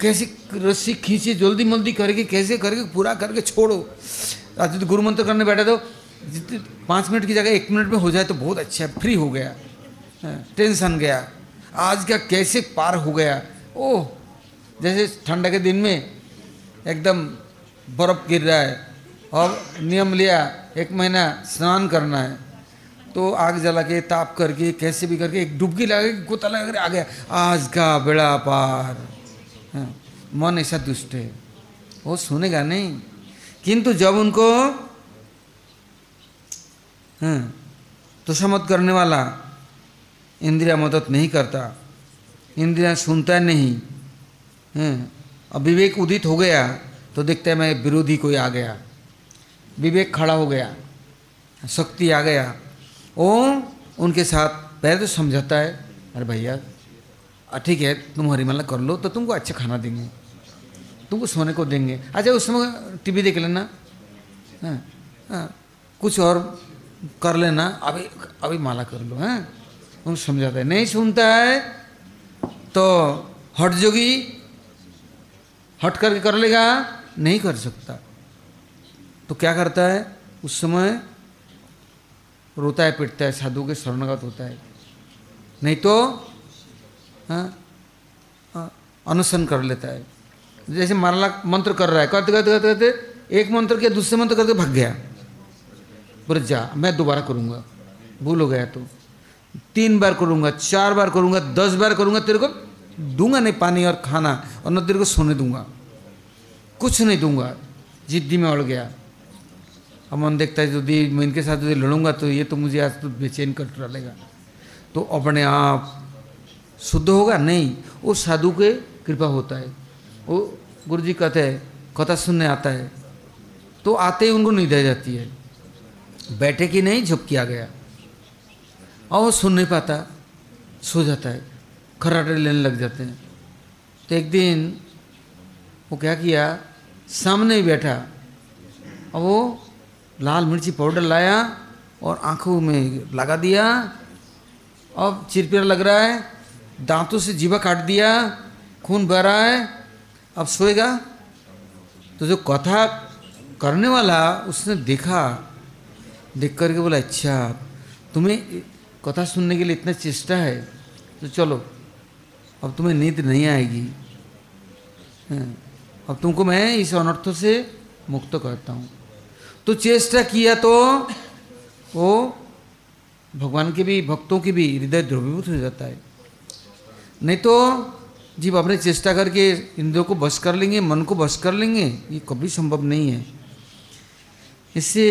कैसे रस्सी खींचे, जल्दी मल्दी करके कैसे करके पूरा करके छोड़ो। आज तो गुरु मंत्र करने बैठे तो 5 मिनट की जगह 1 मिनट में हो जाए तो बहुत अच्छा है, फ्री हो गया, टेंशन गया, आज का कैसे पार हो गया। ओह जैसे ठंडा के दिन में एकदम बर्फ़ गिर रहा है और नियम लिया 1 महीना स्नान करना है, तो आग जला के ताप करके कैसे भी करके एक डुबकी लगा के गोता लगा कर आ गया, आज का बेड़ा पार। हाँ, मन ऐसा दुष्ट है, वो सुनेगा नहीं। किंतु जब उनको तोषामत करने वाला इंद्रिया मदद नहीं करता, इंद्रिया सुनता नहीं, अब विवेक उदित हो गया तो देखते हैं मैं विरोधी कोई आ गया, विवेक खड़ा हो गया, शक्ति आ गया, वो उनके साथ पहले तो समझाता है, अरे भैया ठीक है तुम हरिमाला कर लो तो तुमको अच्छा खाना देंगे, तुमको सोने को देंगे, अच्छा उस समय टीवी देख लेना, हाँ हाँ कुछ और कर लेना, अभी अभी माला कर लो, हाँ उनको समझाता है। नहीं सुनता है तो हट जोगी, हट करके कर लेगा, नहीं कर सकता तो क्या करता है, उस समय रोता है पीटता है, साधु के शरणागत होता है, नहीं तो अनुसरण कर लेता है। जैसे माला मंत्र कर रहा है, करते करते करते करते एक मंत्र के दूसरे मंत्र करके भाग गया, बोले जा मैं दोबारा करूँगा, भूल हो गया तो 3 बार करूँगा, 4 बार करूँगा, 10 बार करूँगा, तेरे को दूंगा नहीं पानी और खाना और न तेरे को सोने दूंगा, कुछ नहीं दूंगा, जिद्दी में अड़ गया। अब मन देखता है यदि मैं इनके साथ यदि लड़ूंगा तो ये तो मुझे आज तो बेचैन कर डालेगा, तो अपने आप शुद्ध होगा नहीं, वो साधु के कृपा होता है। वो गुरु जी कहते हैं कथा सुनने आता है तो आते ही उनको नींद आ जाती है, बैठे कि नहीं झपकी आ गया, और वो सुन नहीं पाता, सो जाता है, खर्राटे लेने लग जाते हैं। तो एक दिन वो क्या किया, सामने ही बैठा और वो लाल मिर्ची पाउडर लाया और आँखों में लगा दिया, अब चिरपिरा लग रहा है, दांतों से जीभा काट दिया, खून बह रहा है, अब सोएगा। तो जो कथा करने वाला उसने देखा, देख करके बोला अच्छा तुम्हें कथा सुनने के लिए इतना चेष्टा है तो चलो अब तुम्हें नींद नहीं आएगी, अब तुमको मैं इस अनर्थों से मुक्त करता हूँ। तो चेष्टा किया तो वो भगवान के भी भक्तों के भी हृदय द्रवीभूत हो जाता है। नहीं तो जीव अपने चेष्टा करके इंद्रियों को बस कर लेंगे, मन को बस कर लेंगे, ये कभी संभव नहीं है। इससे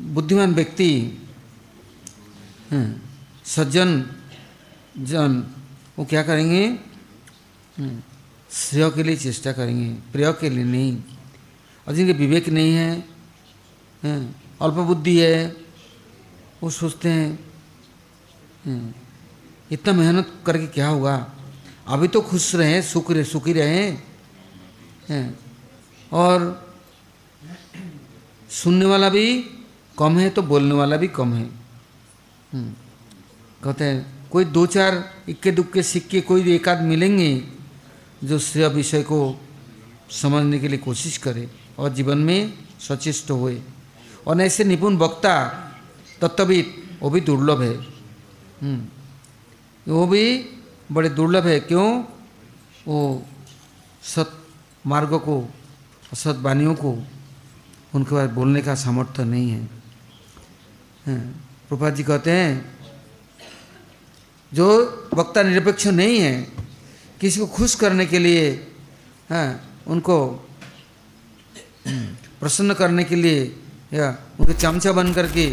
बुद्धिमान व्यक्ति सज्जन जन वो क्या करेंगे, श्रेय के लिए चेष्टा करेंगे, प्रिय के लिए नहीं। और जिनके विवेक नहीं है, अल्प बुद्धि है, वो सोचते हैं इतना मेहनत करके क्या होगा, अभी तो खुश रहें, सुखी रहें। और सुनने वाला भी कम है तो बोलने वाला भी कम है। कहते हैं कोई 2-4 इक्के दुक्के सिक्के कोई एक आध मिलेंगे जो श्रेय विषय को समझने के लिए कोशिश करे और जीवन में सचेष्ट होए। और ऐसे निपुण वक्ता तत्वविद वो भी दुर्लभ है, वो भी बड़े दुर्लभ है। क्यों? वो सत मार्ग को, सत वाणियों को उनके पास बोलने का सामर्थ्य नहीं है। प्रभुपाद जी कहते हैं जो वक्ता निरपेक्ष नहीं है, किसी को खुश करने के लिए, हाँ उनको प्रसन्न करने के लिए या उनके चमचा बन करके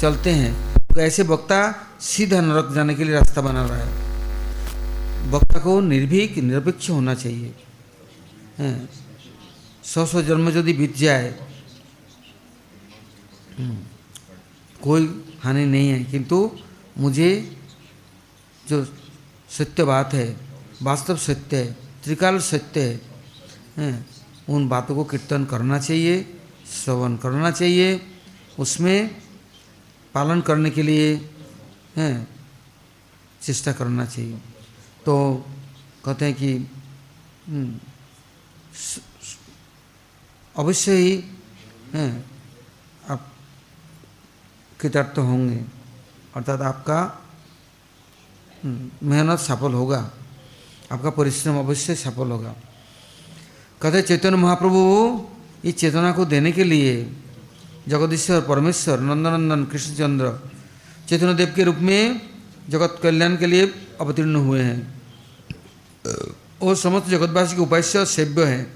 चलते हैं, तो ऐसे वक्ता सीधा नरक जाने के लिए रास्ता बना रहा है। वक्ता को निर्भीक निरपेक्ष होना चाहिए। सौ जन्म यदि बीत जाए कोई हानि नहीं है, किंतु मुझे जो सत्य बात है, वास्तव सत्य है, त्रिकाल सत्य है, उन बातों को कीर्तन करना चाहिए, श्रवण करना चाहिए, उसमें पालन करने के लिए चेष्टा करना चाहिए। तो कहते हैं कि अवश्य ही आप कृतार्थ होंगे, अर्थात आपका मेहनत सफल होगा, आपका परिश्रम अवश्य सफल होगा। कहते चैतन्य महाप्रभु इस चेतना को देने के लिए जगदीश्वर परमेश्वर नंदनंदन कृष्णचंद्र चैतन्य देव के रूप में जगत कल्याण के लिए अवतीर्ण हुए हैं और समस्त जगतवासी के उपास्य सेव्य हैं।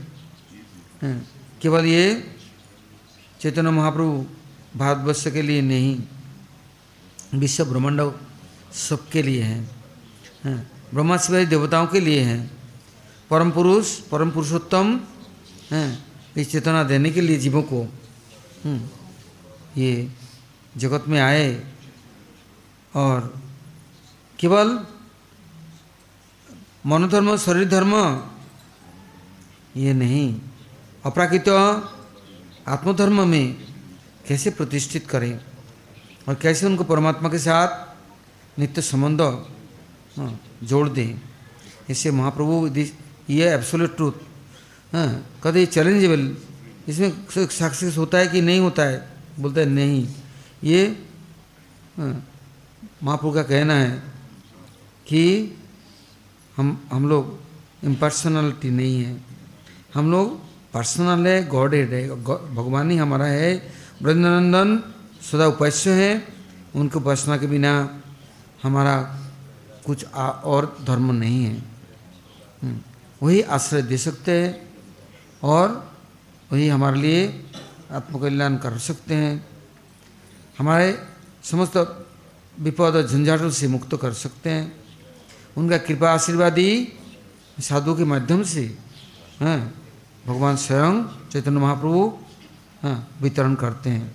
केवल ये चैतन्य महाप्रभु भारतवर्ष के लिए नहीं, विश्व ब्रह्मांड सबके लिए हैं, ब्रह्मा शिवाय देवताओं के लिए हैं। परम पुरुष परम पुरुषोत्तम हैं, इस चेतना देने के लिए जीवों को ये जगत में आए और केवल मनोधर्म शरीर धर्म ये नहीं, अपराकृत आत्मधर्म में कैसे प्रतिष्ठित करें और कैसे उनको परमात्मा के साथ नित्य संबंध जोड़ दें। इससे महाप्रभु ये एब्सोल्यूट ट्रूथ कभी चैलेंजेबल, इसमें सक्सेस होता है कि नहीं होता है, बोलता है नहीं, ये महाप्रभु का कहना है कि हम लोग इम्पर्सनलिटी नहीं है, हम लोग पर्सनल है, गॉड हेड है, भगवान ही हमारा है। ब्रजनंदन सदा उपास्य है, उनकी उपासना के बिना हमारा कुछ और धर्म नहीं है, वही आश्रय दे सकते हैं और वही हमारे लिए आत्मकल्याण कर सकते हैं, हमारे समस्त विपद और झंझाटों से मुक्त कर सकते हैं। उनका कृपा आशीर्वादी साधु के माध्यम से भगवान स्वयं चैतन्य महाप्रभु वितरण करते हैं।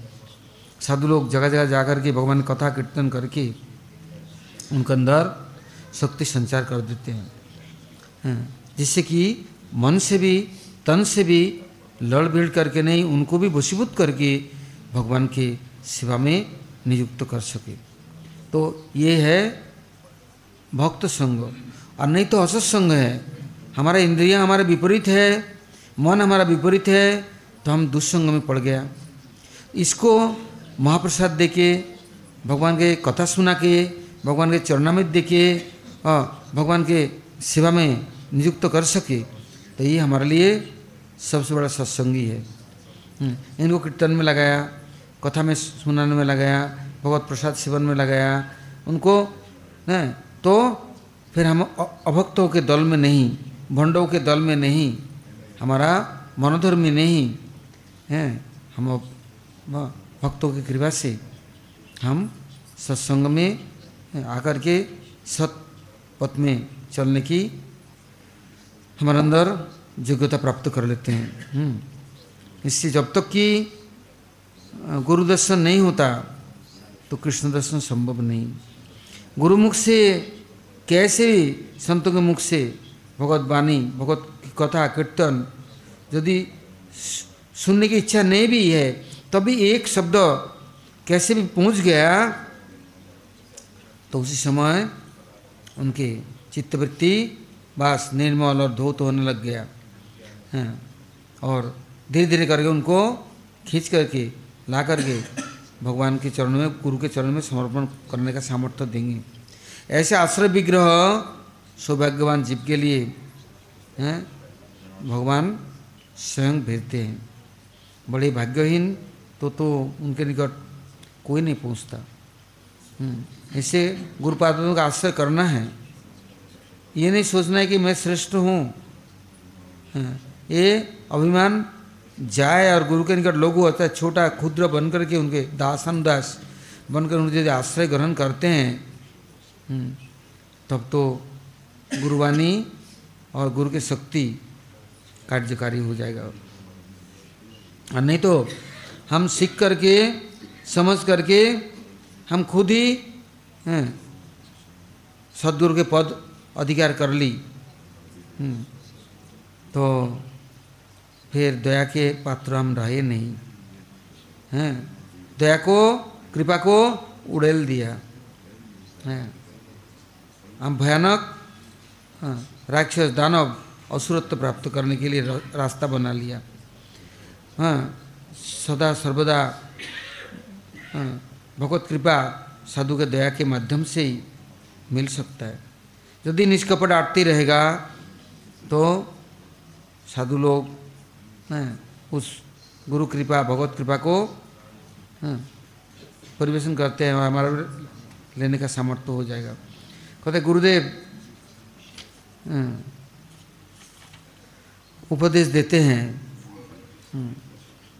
साधु लोग जगह जगह जाकर के भगवान कथा कीर्तन करके उनके अंदर शक्ति संचार कर देते हैं, जिससे कि मन से भी तन से भी लड़ भीड़ करके नहीं, उनको भी वशीभूत करके भगवान के सेवा में नियुक्त कर सके। तो ये है भक्त संग, और नहीं तो असत संग है। हमारा इंद्रियां हमारे विपरीत है, मन हमारा विपरीत है, तो हम दुस्संग में पड़ गया। इसको महाप्रसाद देके, भगवान के कथा सुना के, भगवान के चरणामृत देके भगवान के सेवा में नियुक्त कर सके, तो ये हमारे लिए सबसे बड़ा सत्संगी है। इनको कीर्तन में लगाया, कथा में सुनाने में लगाया, भगवत प्रसाद सेवन में लगाया उनको, न तो फिर हम अभक्तों के दल में नहीं, भंडों के दल में नहीं, हमारा मनोधर्मी नहीं है, हम भक्तों की कृपा से हम सत्संग में आकर के सत पथ में चलने की हमारे अंदर योग्यता प्राप्त कर लेते हैं। इससे जब तक कि गुरु दर्शन नहीं होता तो कृष्ण दर्शन संभव नहीं। गुरुमुख से कैसे, संतों के मुख से भगवत वाणी, भगवत की कथा कीर्तन यदि सुनने की इच्छा नहीं भी है, तभी एक शब्द कैसे भी पहुंच गया तो उसी समय उनके चित्तवृत्ति बस निर्मल और धोत होने लग गया, और धीरे धीरे करके उनको खींच करके ला करके भगवान के चरणों में, गुरु के चरणों में समर्पण करने का सामर्थ्य देंगे। ऐसे आश्रय विग्रह सौभाग्यवान जीव के लिए हैं, भगवान स्वयं भेजते हैं। बड़े भाग्यहीन तो उनके निकट कोई नहीं पहुंचता। ऐसे गुरुपादों का आश्रय करना है, ये नहीं सोचना है कि मैं श्रेष्ठ हूँ, ये अभिमान जाए और गुरु के निकट लघु अर्थात छोटा क्षुद्र बन करके उनके दासानुदास बनकर उनके यदि आश्रय ग्रहण करते हैं, तब तो गुरुवाणी और गुरु की शक्ति कार्यकारी हो जाएगा। और नहीं तो हम सीख करके समझ करके हम खुद ही सद्गुरु के पद अधिकार कर ली। तो फिर दया के पात्र हम रहे नहीं हैं, दया को कृपा को उड़ेल दिया है। हम भयानक राक्षस दानव असुरत्व प्राप्त करने के लिए रास्ता बना लिया। हाँ, सदा सर्वदा भगवत कृपा साधु के दया के माध्यम से ही मिल सकता है। यदि निष्कपट आरती रहेगा तो साधु लोग उस गुरु कृपा भगवत कृपा को परिवेशन करते हैं और हमारा लेने का सामर्थ्य हो जाएगा। कहते गुरुदेव उपदेश देते हैं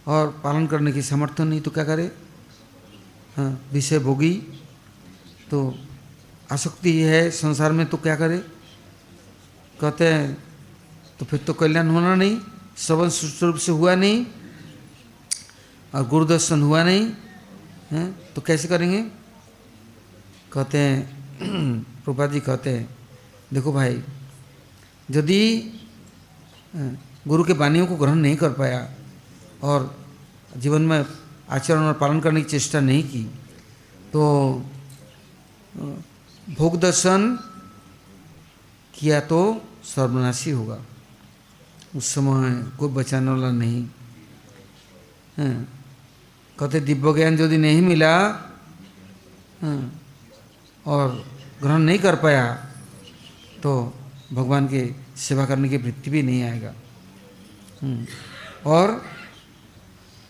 और पालन करने की सामर्थ्य नहीं तो क्या करे? हाँ, विषय भोगी तो आसक्ति है संसार में तो क्या करे? कहते हैं तो फिर तो कल्याण होना नहीं, श्रवण सुष्ठु रूप से हुआ नहीं और गुरुदर्शन हुआ नहीं है तो कैसे करेंगे? कहते हैं प्रभुपाद जी कहते हैं देखो भाई, यदि गुरु के वाणियों को ग्रहण नहीं कर पाया और जीवन में आचरण और पालन करने की चेष्टा नहीं की तो भोग दर्शन किया तो सर्वनाशी होगा। उस समय कोई बचाने वाला नहीं। कहते दिव्य ज्ञान यदि नहीं मिला और ग्रहण नहीं कर पाया तो भगवान के सेवा करने की वृत्ति भी नहीं आएगा। और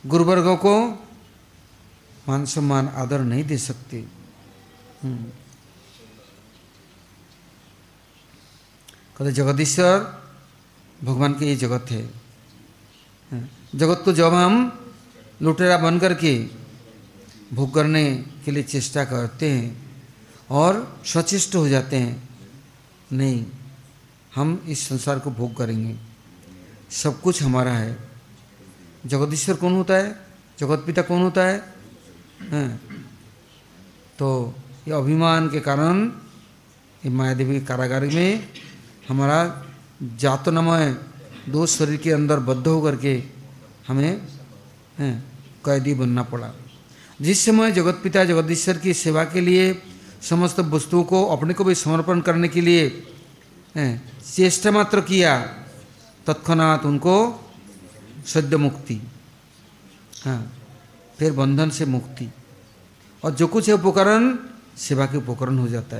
गुरुवर्गों को मान सम्मान आदर नहीं दे सकते। कहते जगदीश्वर भगवान के ये जगत है। जगत को जब हम लुटेरा बन करके भोग करने के लिए चेष्टा करते हैं और सचेष्ट हो जाते हैं नहीं हम इस संसार को भोग करेंगे, सब कुछ हमारा है। जगदीश्वर कौन होता है? जगत पिता कौन होता है? तो ये अभिमान के कारण ये मायादेवी कारागार में हमारा जातनामय दो शरीर के अंदर बद्ध होकर के हमें कैदी बनना पड़ा। जिस समय जगत पिता जगदीश्वर की सेवा के लिए समस्त वस्तुओं को अपने को भी समर्पण करने के लिए चेष्टा मात्र किया तत्क्षणात उनको सद्य मुक्ति, हाँ फिर बंधन से मुक्ति और जो कुछ है उपकरण सेवा के उपकरण हो जाता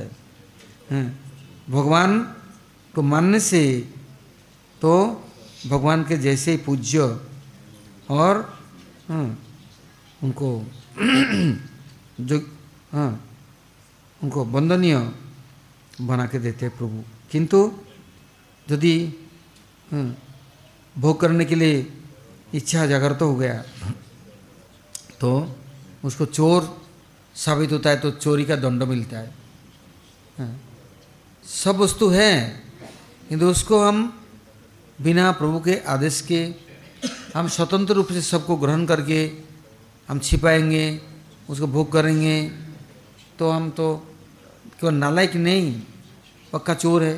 है। भगवान को मानने से तो भगवान के जैसे ही पूज्य और उनको जो उनको बंधनीय बना के देते हैं प्रभु। किंतु यदि भोग करने के लिए इच्छा जागृत हो गया तो उसको चोर साबित होता है तो चोरी का दंड मिलता है। सब वस्तु है किंतु उसको हम बिना प्रभु के आदेश के हम स्वतंत्र रूप से सबको ग्रहण करके हम छिपाएंगे, उसको भोग करेंगे तो हम तो केवल नालायक नहीं पक्का चोर है।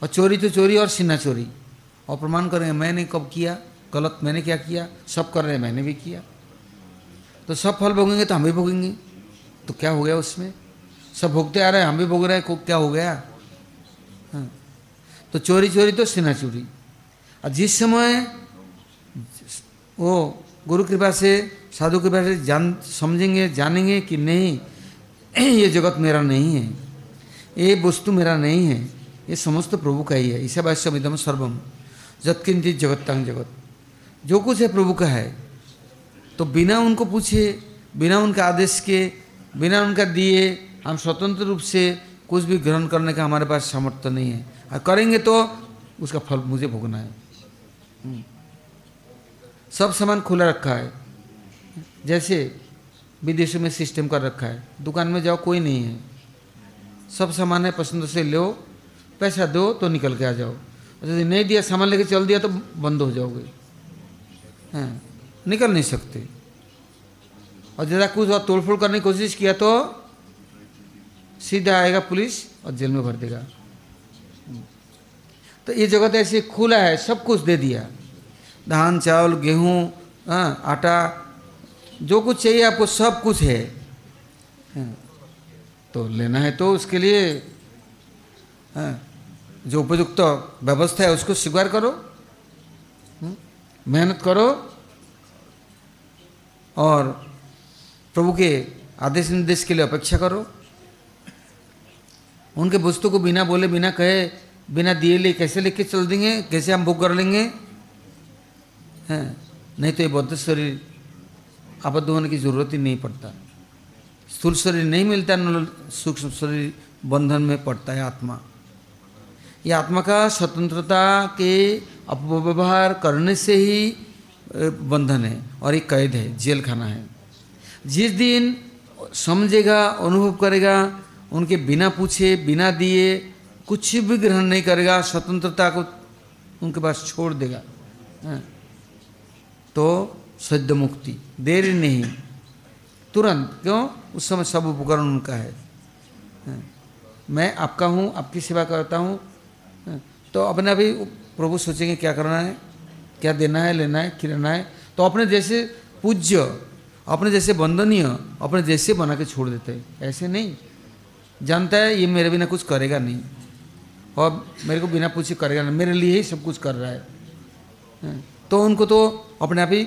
और चोरी तो चोरी और सीना चोरी और प्रमाण कर रहे हैं मैंने कब किया गलत, मैंने क्या किया, सब कर रहे हैं मैंने भी किया तो सब फल भोगेंगे तो हम भी भोगेंगे तो क्या हो गया उसमें? सब भोगते आ रहे हैं हम भी भोग रहे हैं को क्या हो गया? हाँ, तो चोरी चोरी तो सीना चोरी। और जिस समय वो गुरु कृपा से साधु कृपा से समझेंगे जानेंगे कि नहीं ये जगत मेरा नहीं है, ये वस्तु मेरा नहीं है, ये समस्त प्रभु का ही है। ईशावास्यमिदं सर्वम यत्किंचित् जगत्तां जगत, जो कुछ है प्रभु का है। तो बिना उनको पूछे बिना उनका आदेश के बिना उनका दिए हम स्वतंत्र रूप से कुछ भी ग्रहण करने का हमारे पास सामर्थ्य नहीं है और करेंगे तो उसका फल मुझे भोगना है। सब सामान खुला रखा है, जैसे विदेशों में सिस्टम कर रखा है, दुकान में जाओ कोई नहीं है, सब सामान है, पसंद से लो, पैसा दो तो निकल के आ जाओ। यदि नहीं दिया सामान लेके चल दिया तो बंद हो जाओगे। निकल नहीं सकते। और ज़्यादा कुछ और तोड़फोड़ करने की कोशिश किया तो सीधा आएगा पुलिस और जेल में भर देगा। तो ये जगत ऐसे खुला है, सब कुछ दे दिया, धान चावल गेहूँ आटा जो कुछ चाहिए आपको सब कुछ है। तो लेना है तो उसके लिए जो उपयुक्त व्यवस्था है उसको स्वीकार करो, मेहनत करो और प्रभु के आदेश निर्देश के लिए अपेक्षा करो। उनके वस्तु को बिना बोले बिना कहे बिना दिए ले कैसे लेके चल देंगे, कैसे हम भोग कर लेंगे। हैं नहीं तो ये बद्ध शरीर आपद होने की जरूरत ही नहीं पड़ता। स्थूल शरीर नहीं मिलता, सूक्ष्म शरीर बंधन में पड़ता है आत्मा। ये आत्मा का स्वतंत्रता के अपव्यवहार करने से ही बंधन है और एक कैद है, जेल खाना है। जिस दिन समझेगा अनुभव करेगा, उनके बिना पूछे बिना दिए कुछ भी ग्रहण नहीं करेगा, स्वतंत्रता को उनके पास छोड़ देगा, तो सद्य मुक्ति देर नहीं, तुरंत। क्यों? उस समय सब उपकरण उनका है। मैं आपका हूँ, आपकी सेवा करता हूँ, तो अपने भी प्रभु सोचेंगे क्या करना है, क्या देना है, लेना है, खिलाना है। तो अपने जैसे पूज्य, अपने जैसे बंधनीय, अपने जैसे बना के छोड़ देते हैं। ऐसे नहीं, जानता है ये मेरे बिना कुछ करेगा नहीं और मेरे को बिना पूछे करेगा नहीं, मेरे लिए ही सब कुछ कर रहा है, तो उनको तो अपने आप ही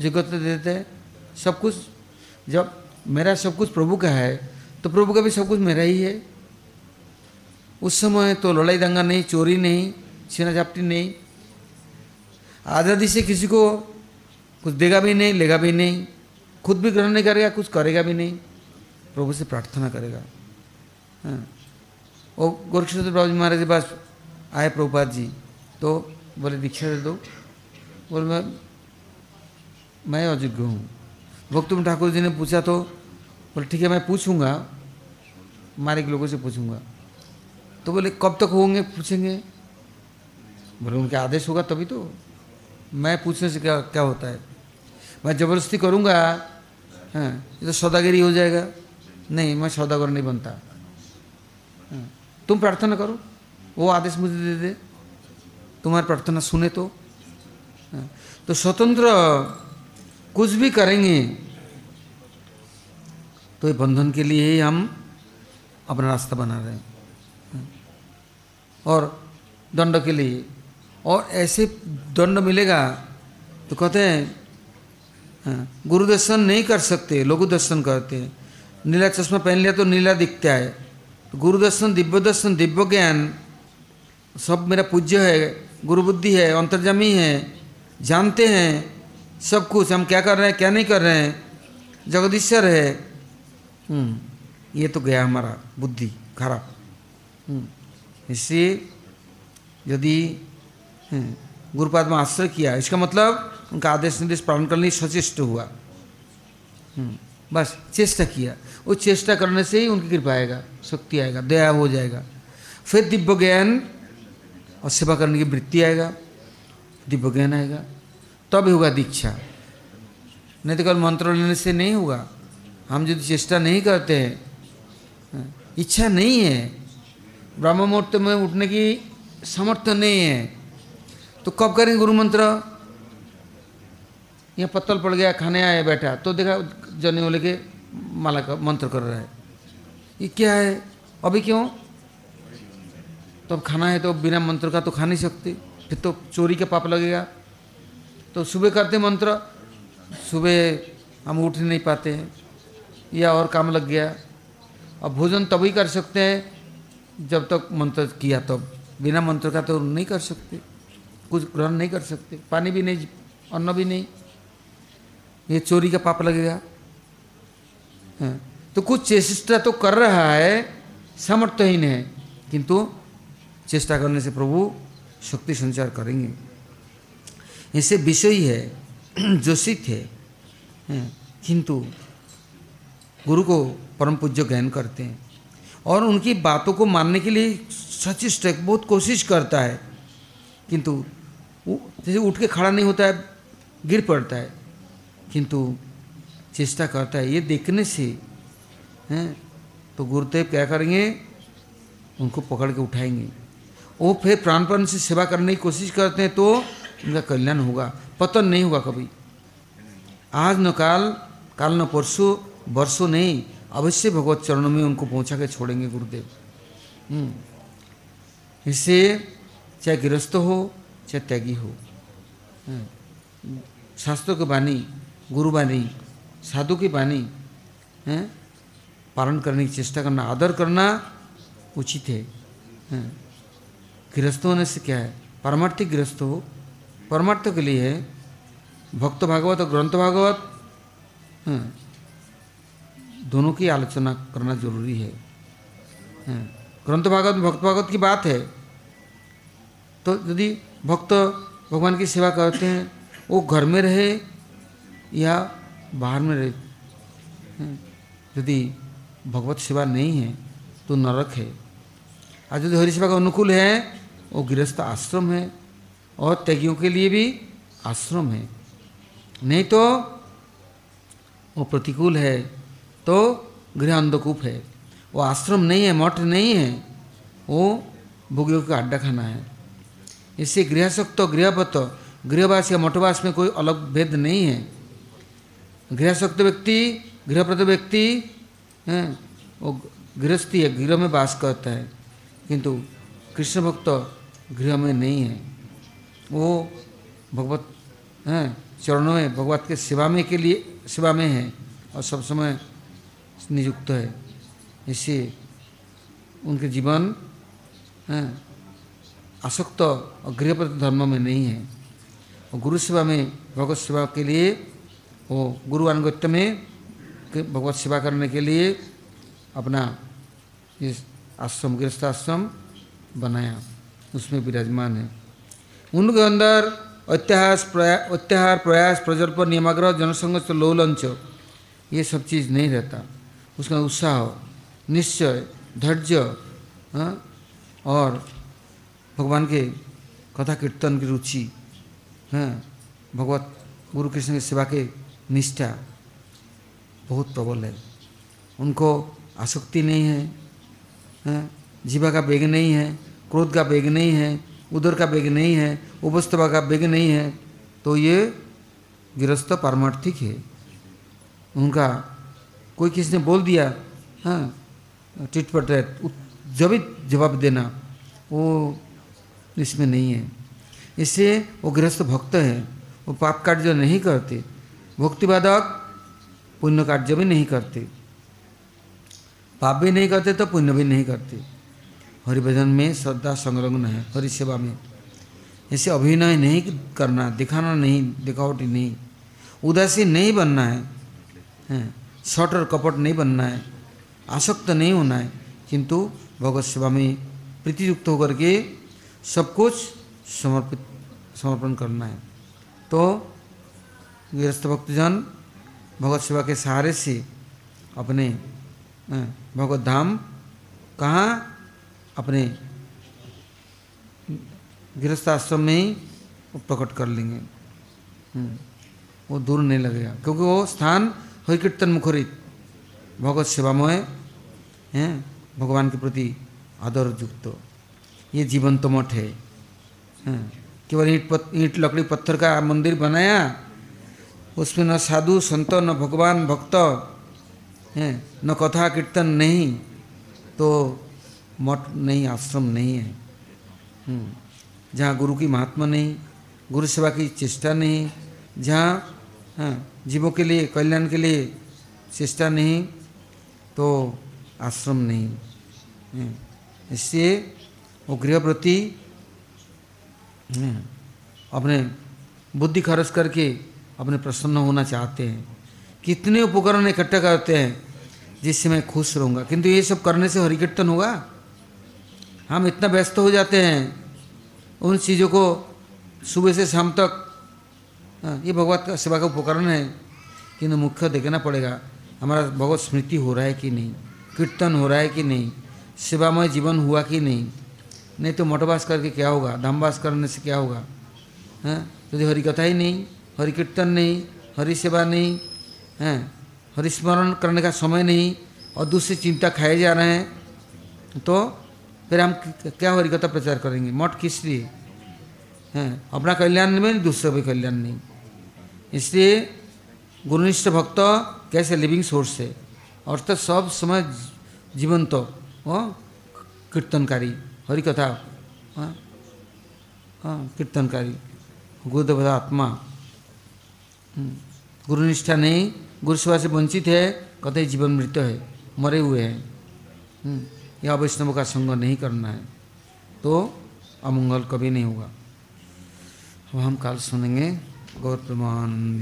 जगत दे देते हैं सब कुछ। जब मेरा सब कुछ प्रभु का है तो प्रभु का भी सब कुछ मेरा ही है। उस समय तो लड़ाई दंगा नहीं, चोरी नहीं, छीना झपटी नहीं, आज़ादी से किसी को कुछ देगा भी नहीं, लेगा भी नहीं, खुद भी ग्रहण नहीं करेगा, कुछ करेगा भी नहीं, प्रभु से प्रार्थना करेगा। हाँ, और गोरक्षनाथ प्रभु जी महाराज के पास आए प्रभुपाद जी, तो बोले दीक्षा दे दो। बोले मैं अयोग्य हूँ। भक्तुम ठाकुर जी ने पूछा तो बोले ठीक है मैं पूछूंगा, मारे के लोगों से पूछूंगा। तो बोले कब तक होंगे पूछेंगे? बोले उनके आदेश होगा तभी तो, मैं पूछने से क्या होता है? मैं ज़बरदस्ती करूँगा हाँ ये तो सौदागिरी हो जाएगा, नहीं मैं सौदागर नहीं बनता। तुम प्रार्थना करो, वो आदेश मुझे दे दे, तुम्हारी प्रार्थना सुने तो स्वतंत्र कुछ भी करेंगे। तो ये बंधन के लिए ही हम अपना रास्ता बना रहे हैं और दंड के लिए, और ऐसे दंड मिलेगा तो कहते हैं गुरु दर्शन नहीं कर सकते, लोगों दर्शन करते हैं। नीला चश्मा पहन लिया तो नीला दिखता है। गुरु दर्शन दिव्य ज्ञान सब मेरा पूज्य है, गुरु बुद्धि है, अंतर्जामी है, जानते हैं सब कुछ हम क्या कर रहे हैं क्या नहीं कर रहे हैं, जगदीश्वर है। ये तो गया हमारा बुद्धि खराब। इसलिए यदि गुरुपाद में आश्रय किया इसका मतलब उनका आदेश निर्देश पालन करने सचेष्ट हुआ, बस चेष्टा किया। वो चेष्टा करने से ही उनकी कृपा आएगा, शक्ति आएगा, दया हो जाएगा, फिर दिव्य ज्ञान और सेवा करने की वृत्ति आएगा, दिव्य ज्ञान आएगा, तब ही होगा दीक्षा। नहीं तो कल मंत्र लेने से नहीं होगा। हम यदि चेष्टा नहीं करते हैं, इच्छा नहीं है, ब्रह्म मुहूर्त में उठने की सामर्थ्य नहीं है, तो कब करेंगे गुरु मंत्र? यहाँ पत्तल पड़ गया, खाने आया बैठा तो देखा जने वाले के माला का मंत्र कर रहा है, ये क्या है अभी क्यों? तो अब खाना है तो बिना मंत्र का तो खा नहीं सकते, फिर तो चोरी का पाप लगेगा। तो सुबह करते मंत्र, सुबह हम उठ नहीं पाते हैं या और काम लग गया। अब भोजन तभी कर सकते हैं जब तक मंत्र किया, तब बिना मंत्र का तो नहीं कर सकते, कुछ ग्रहण नहीं कर सकते, पानी भी नहीं अन्न भी नहीं, ये चोरी का पाप लगेगा। तो कुछ चेष्टा तो कर रहा है, सामर्थ्यहीन है, किंतु चेष्टा करने से प्रभु शक्ति संचार करेंगे। ऐसे विषयी है, जोशित है, किंतु गुरु को परम पूज्य ज्ञान करते हैं और उनकी बातों को मानने के लिए सचेष्ट बहुत कोशिश करता है, किंतु जैसे उठ के खड़ा नहीं होता है, गिर पड़ता है, किंतु चेष्टा करता है। ये देखने से हैं तो गुरुदेव क्या करेंगे, उनको पकड़ के उठाएंगे। वो फिर प्राणपण से सेवा करने की कोशिश करते हैं तो उनका कल्याण होगा, पतन नहीं होगा कभी। आज न काल, काल न परसों, वर्षों नहीं, अवश्य भगवत चरणों में उनको पहुंचा के छोड़ेंगे गुरुदेव। इससे चाहे गृहस्थ हो चाहे त्यागी हो, शास्त्रों की वाणी, गुरुवाणी, साधु की वाणी पालन करने की चेष्टा करना, आदर करना उचित है। गृहस्थ होने से क्या है, पारमार्थिक गृहस्थ हो, परमार्थ के लिए है। भक्त भागवत और ग्रंथ भागवत दोनों की आलोचना करना जरूरी है। ग्रंथ भागवत भक्त भागवत की बात है, तो यदि भक्त भगवान की सेवा करते हैं, वो घर में रहे या बाहर में रहे, यदि भगवत सेवा नहीं है तो नरक है। आज यदि हरि सेवा का अनुकूल है, वो गृहस्थ आश्रम है और त्यागियों के लिए भी आश्रम है। नहीं तो वो प्रतिकूल है तो गृह अंधकूप है। वो आश्रम नहीं है, मठ नहीं है, वो भोगियों का अड्डा खाना है। इससे गृहस्थ, गृहपथ, गृहवास या मठवास में कोई अलग भेद नहीं है। गृहस्थ व्यक्ति, गृहपथ व्यक्ति है, वो गृहस्थी है, गृह में वास करता है, किंतु कृष्ण भक्त गृह में नहीं है। वो भगवत हैं चरणों में, भगवत के सेवा में के लिए सेवा में है और सब समय नियुक्त है। इससे उनके जीवन आसक्त और गृहपथ धर्म में नहीं है। और गुरु सेवा में, भगवत सेवा के लिए, वो गुरु अनुगत्य में भगवत सेवा करने के लिए अपना ये आश्रम, गृहस्थ आश्रम बनाया, उसमें विराजमान है। उनके अंदर अत्याहार, प्रयास, प्रजल्प, नियमाग्रह, जनसंघर्ष, लोलंच, ये सब चीज़ नहीं रहता। उसका उत्साह, निश्चय, धैर्य और भगवान के कथा कीर्तन की रुचि, हाँ, भगवत गुरु कृष्ण की सेवा के निष्ठा बहुत प्रबल है। उनको आसक्ति नहीं है, हाँ, जीवा का बेग नहीं है, क्रोध का बेग नहीं है, उदर का बेग नहीं है, उपस्तवा का बेग नहीं है। तो ये गृहस्थ पारमार्थिक है। उनका कोई किसी ने बोल दिया, हाँ, टिटपट जब जवाब देना, वो इसमें नहीं है। इससे वो गृहस्थ भक्त है। वो पाप कार्य नहीं करते, भक्तिवादक पुण्य कार्य भी नहीं करते, पाप भी नहीं करते तो पुण्य भी नहीं करते। हरिभजन में श्रद्धा संलग्न है, हरि सेवा में। इससे अभिनय नहीं करना, दिखाना नहीं, दिखावटी नहीं, उदासीन नहीं बनना है, शॉर्ट और कपट नहीं बनना है, आसक्त नहीं होना है, किंतु भगवत सेवा में प्रीतियुक्त होकर के सब कुछ समर्पण करना है। तो गृहस्थ भक्तजन भगवत सेवा के सहारे से अपने भगवत धाम कहाँ, अपने गृहस्थ आश्रम में ही प्रकट कर लेंगे। वो दूर नहीं लगेगा, क्योंकि वो स्थान हरि कीर्तन मुखरित, भगवत सेवामय हैं, भगवान के प्रति आदर युक्त। ये जीवंत मठ है। केवल ईंट लकड़ी पत्थर का मंदिर बनाया, उसमें न साधु संत, न भगवान भक्त हैं, न कथा कीर्तन, नहीं तो मठ नहीं, आश्रम नहीं है। जहाँ गुरु की महात्मा नहीं, गुरु सेवा की चेष्टा नहीं, जहाँ जीवों के लिए, कल्याण के लिए चेष्टा नहीं, तो आश्रम नहीं। इससे वो गृहप्रति अपने बुद्धि खर्च करके अपने प्रसन्न होना चाहते हैं। कितने उपकरण इकट्ठा करते हैं जिससे मैं खुश रहूँगा, किंतु ये सब करने से हरि कीर्तन होगा? हम इतना व्यस्त हो जाते हैं उन चीज़ों को, सुबह से शाम तक। ये भगवत का सेवा का उपकरण है, किंतु मुख्य देखना पड़ेगा हमारा भगवत स्मृति हो रहा है कि नहीं, कीर्तन हो रहा है कि नहीं, सेवामय जीवन हुआ कि नहीं। नहीं तो मठवास करके क्या होगा, धामवास करने से क्या होगा? हाँ, तो हरि कथा ही नहीं। हरि कीर्तन नहीं, हरि सेवा नहीं है, हरि स्मरण करने का समय नहीं और दूसरी चिंता खाए जा रहे हैं, तो फिर हम क्या हरिकथा प्रचार करेंगे? मठ किस लिए है? अपना कल्याण में, दूसरे भी कल्याण नहीं। इसलिए गुरुनिष्ठ भक्त कैसे लिविंग सोर्स है, अर्थात सब समय जीवंत वो कीर्तनकारी, हरिकथा कीर्तनकारी, गुरुदेव आत्मा। गुरुनिष्ठा नहीं, गुरु सेवा से वंचित है, कतई जीवन मृत्यु है, मरे हुए हैं। यह वैष्णव का संग नहीं करना है तो अमंगल कभी नहीं होगा। अब हम काल सुनेंगे गौर प्रमाण।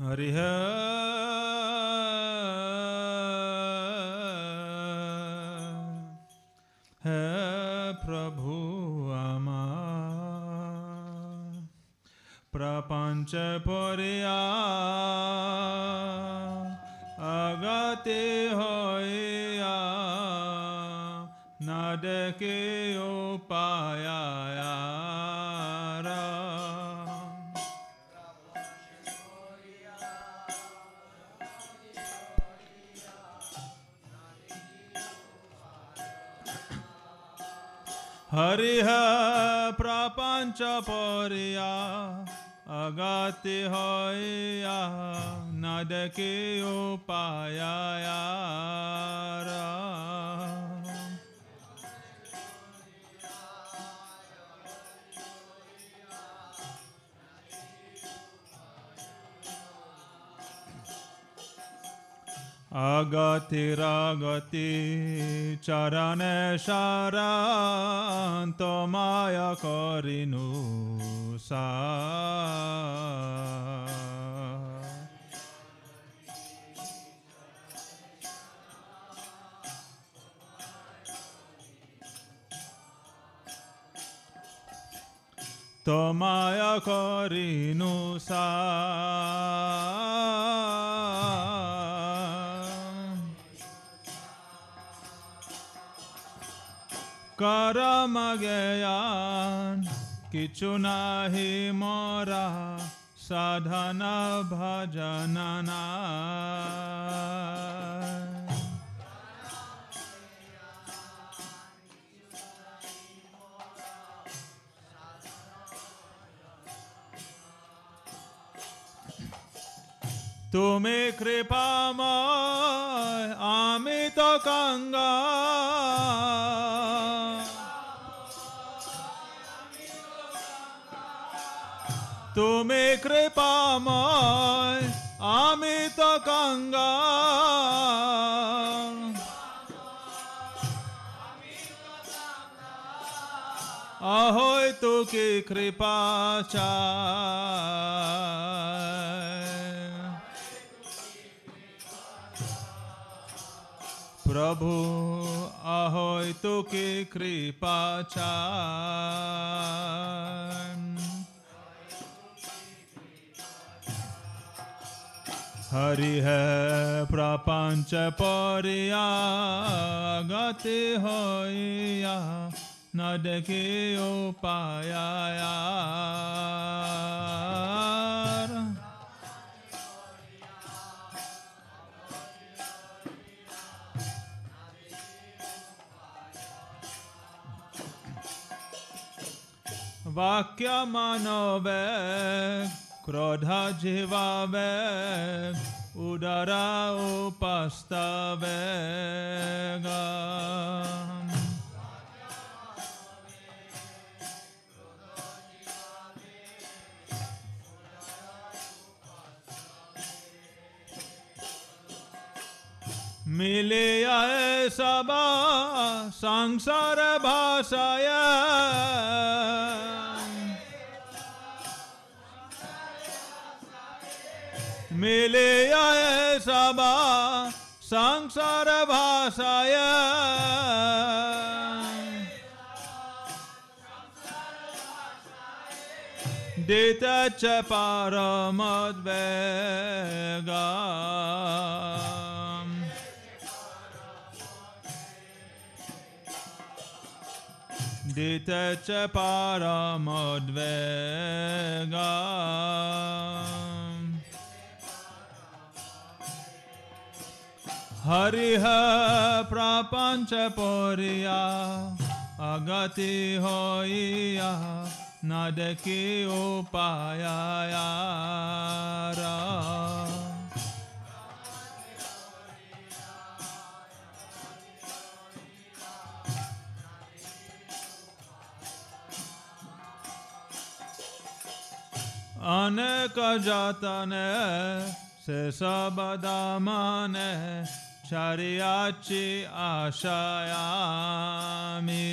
Hari hai Prabhu Amar Prapancha Pariya Agate Hoya Nadake Upaya Hariha prapancha pariya agati hoya nadake upayayara. Agati ragati charane sharanto maya karinusa. To maya karinusa. Karamagyan kichunahi mora sadhana bhajanana. Tumi kripamay amita kanga. Tumi kripamay amita kanga. Ahoy tu ki kripa chay. Prabhu ahoy tu ki kripa chay. Hari hai prapancha pariya gati hoya nadake upayayara. Vakya manove Krodha jivaveg, udara upastavegam. मिले आए सबा संसार भाषाया मिले आए सबा संसार भाषाया देता च परमद्वैगा Dita cha paramodvegam Hariha prapancha poriya Agati hoiya Nadeki upayayara Aneka jatane se sabadamane chariachi ashayami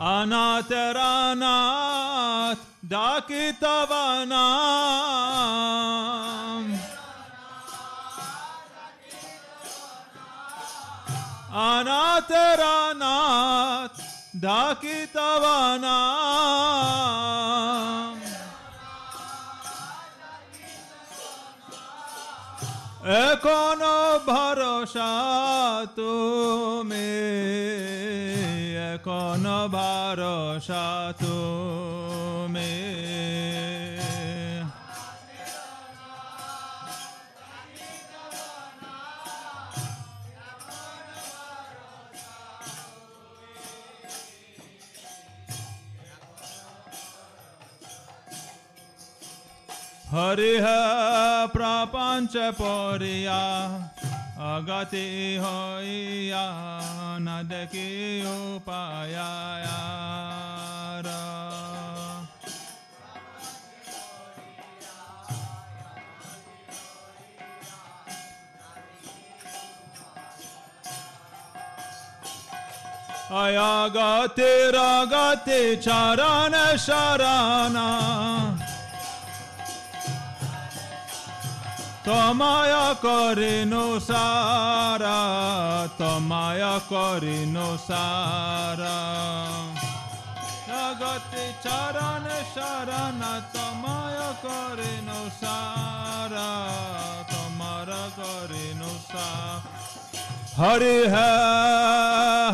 Anataranath dakitavanam Anataranat dakitavanam Ekono bharosha tumi Ekono bharosha tumi Hariha prapancha poriya agati hoiya nadeki upayayara Ayagati ragati charana sharana Tomaya korino sara Jagati charana sharana Tomaya korino sara Tomara korino sara Hariha,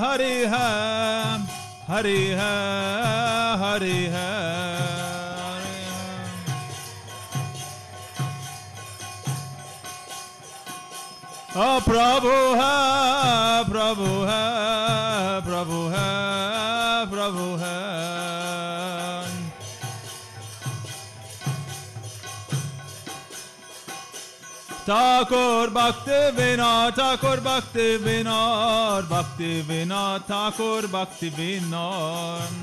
Hariha, Hariha, Hariha Oh Prabhu hai, Prabhu hai, Prabhu hai, Prabhu hai. Thakur bhakti vinod, bhakti vinod, Thakur bhakti vinod.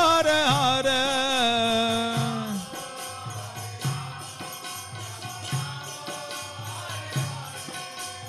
Hare Hare.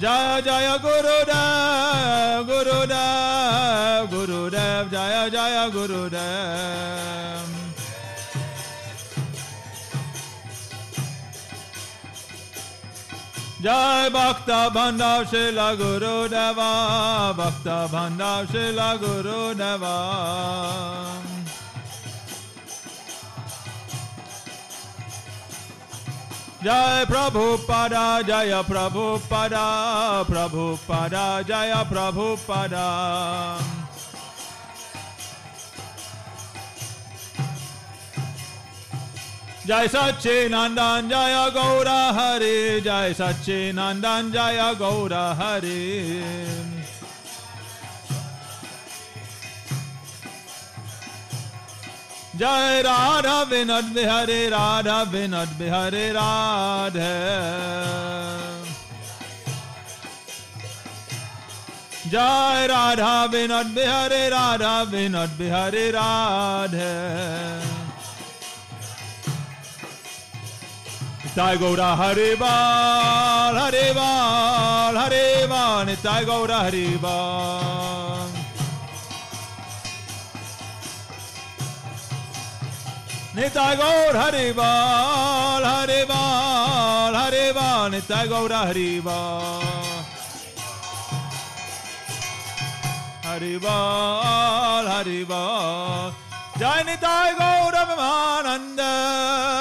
Jaya Jaya Gurudev Gurudev Gurudev Jaya Jaya Gurudev. Jai Bhakta Bandhav Srila Gurudeva, Bhakta Bandhav Srila Gurudeva. Jai Prabhupada, Jaya Prabhupada, Prabhupada, Jaya Prabhupada. Jai Satchinandan Jaya Gaura Hare, Jai Satchinandan Jaya Gaura Hare. Jai Radha Vinod Bihari, Radha Vinod Bihari Radha. Jai Radha Vinod Bihari, Radha Vinod Bihari Radha. Nitai Gaura Haribal, Haribal, Haribal, Nitai Gaura Haribal. Nitai Gaura Haribal, Haribal, Haribal, Nitai Gaura Haribal. Haribal, Haribal, Jai Nitai Gaura Vimananda.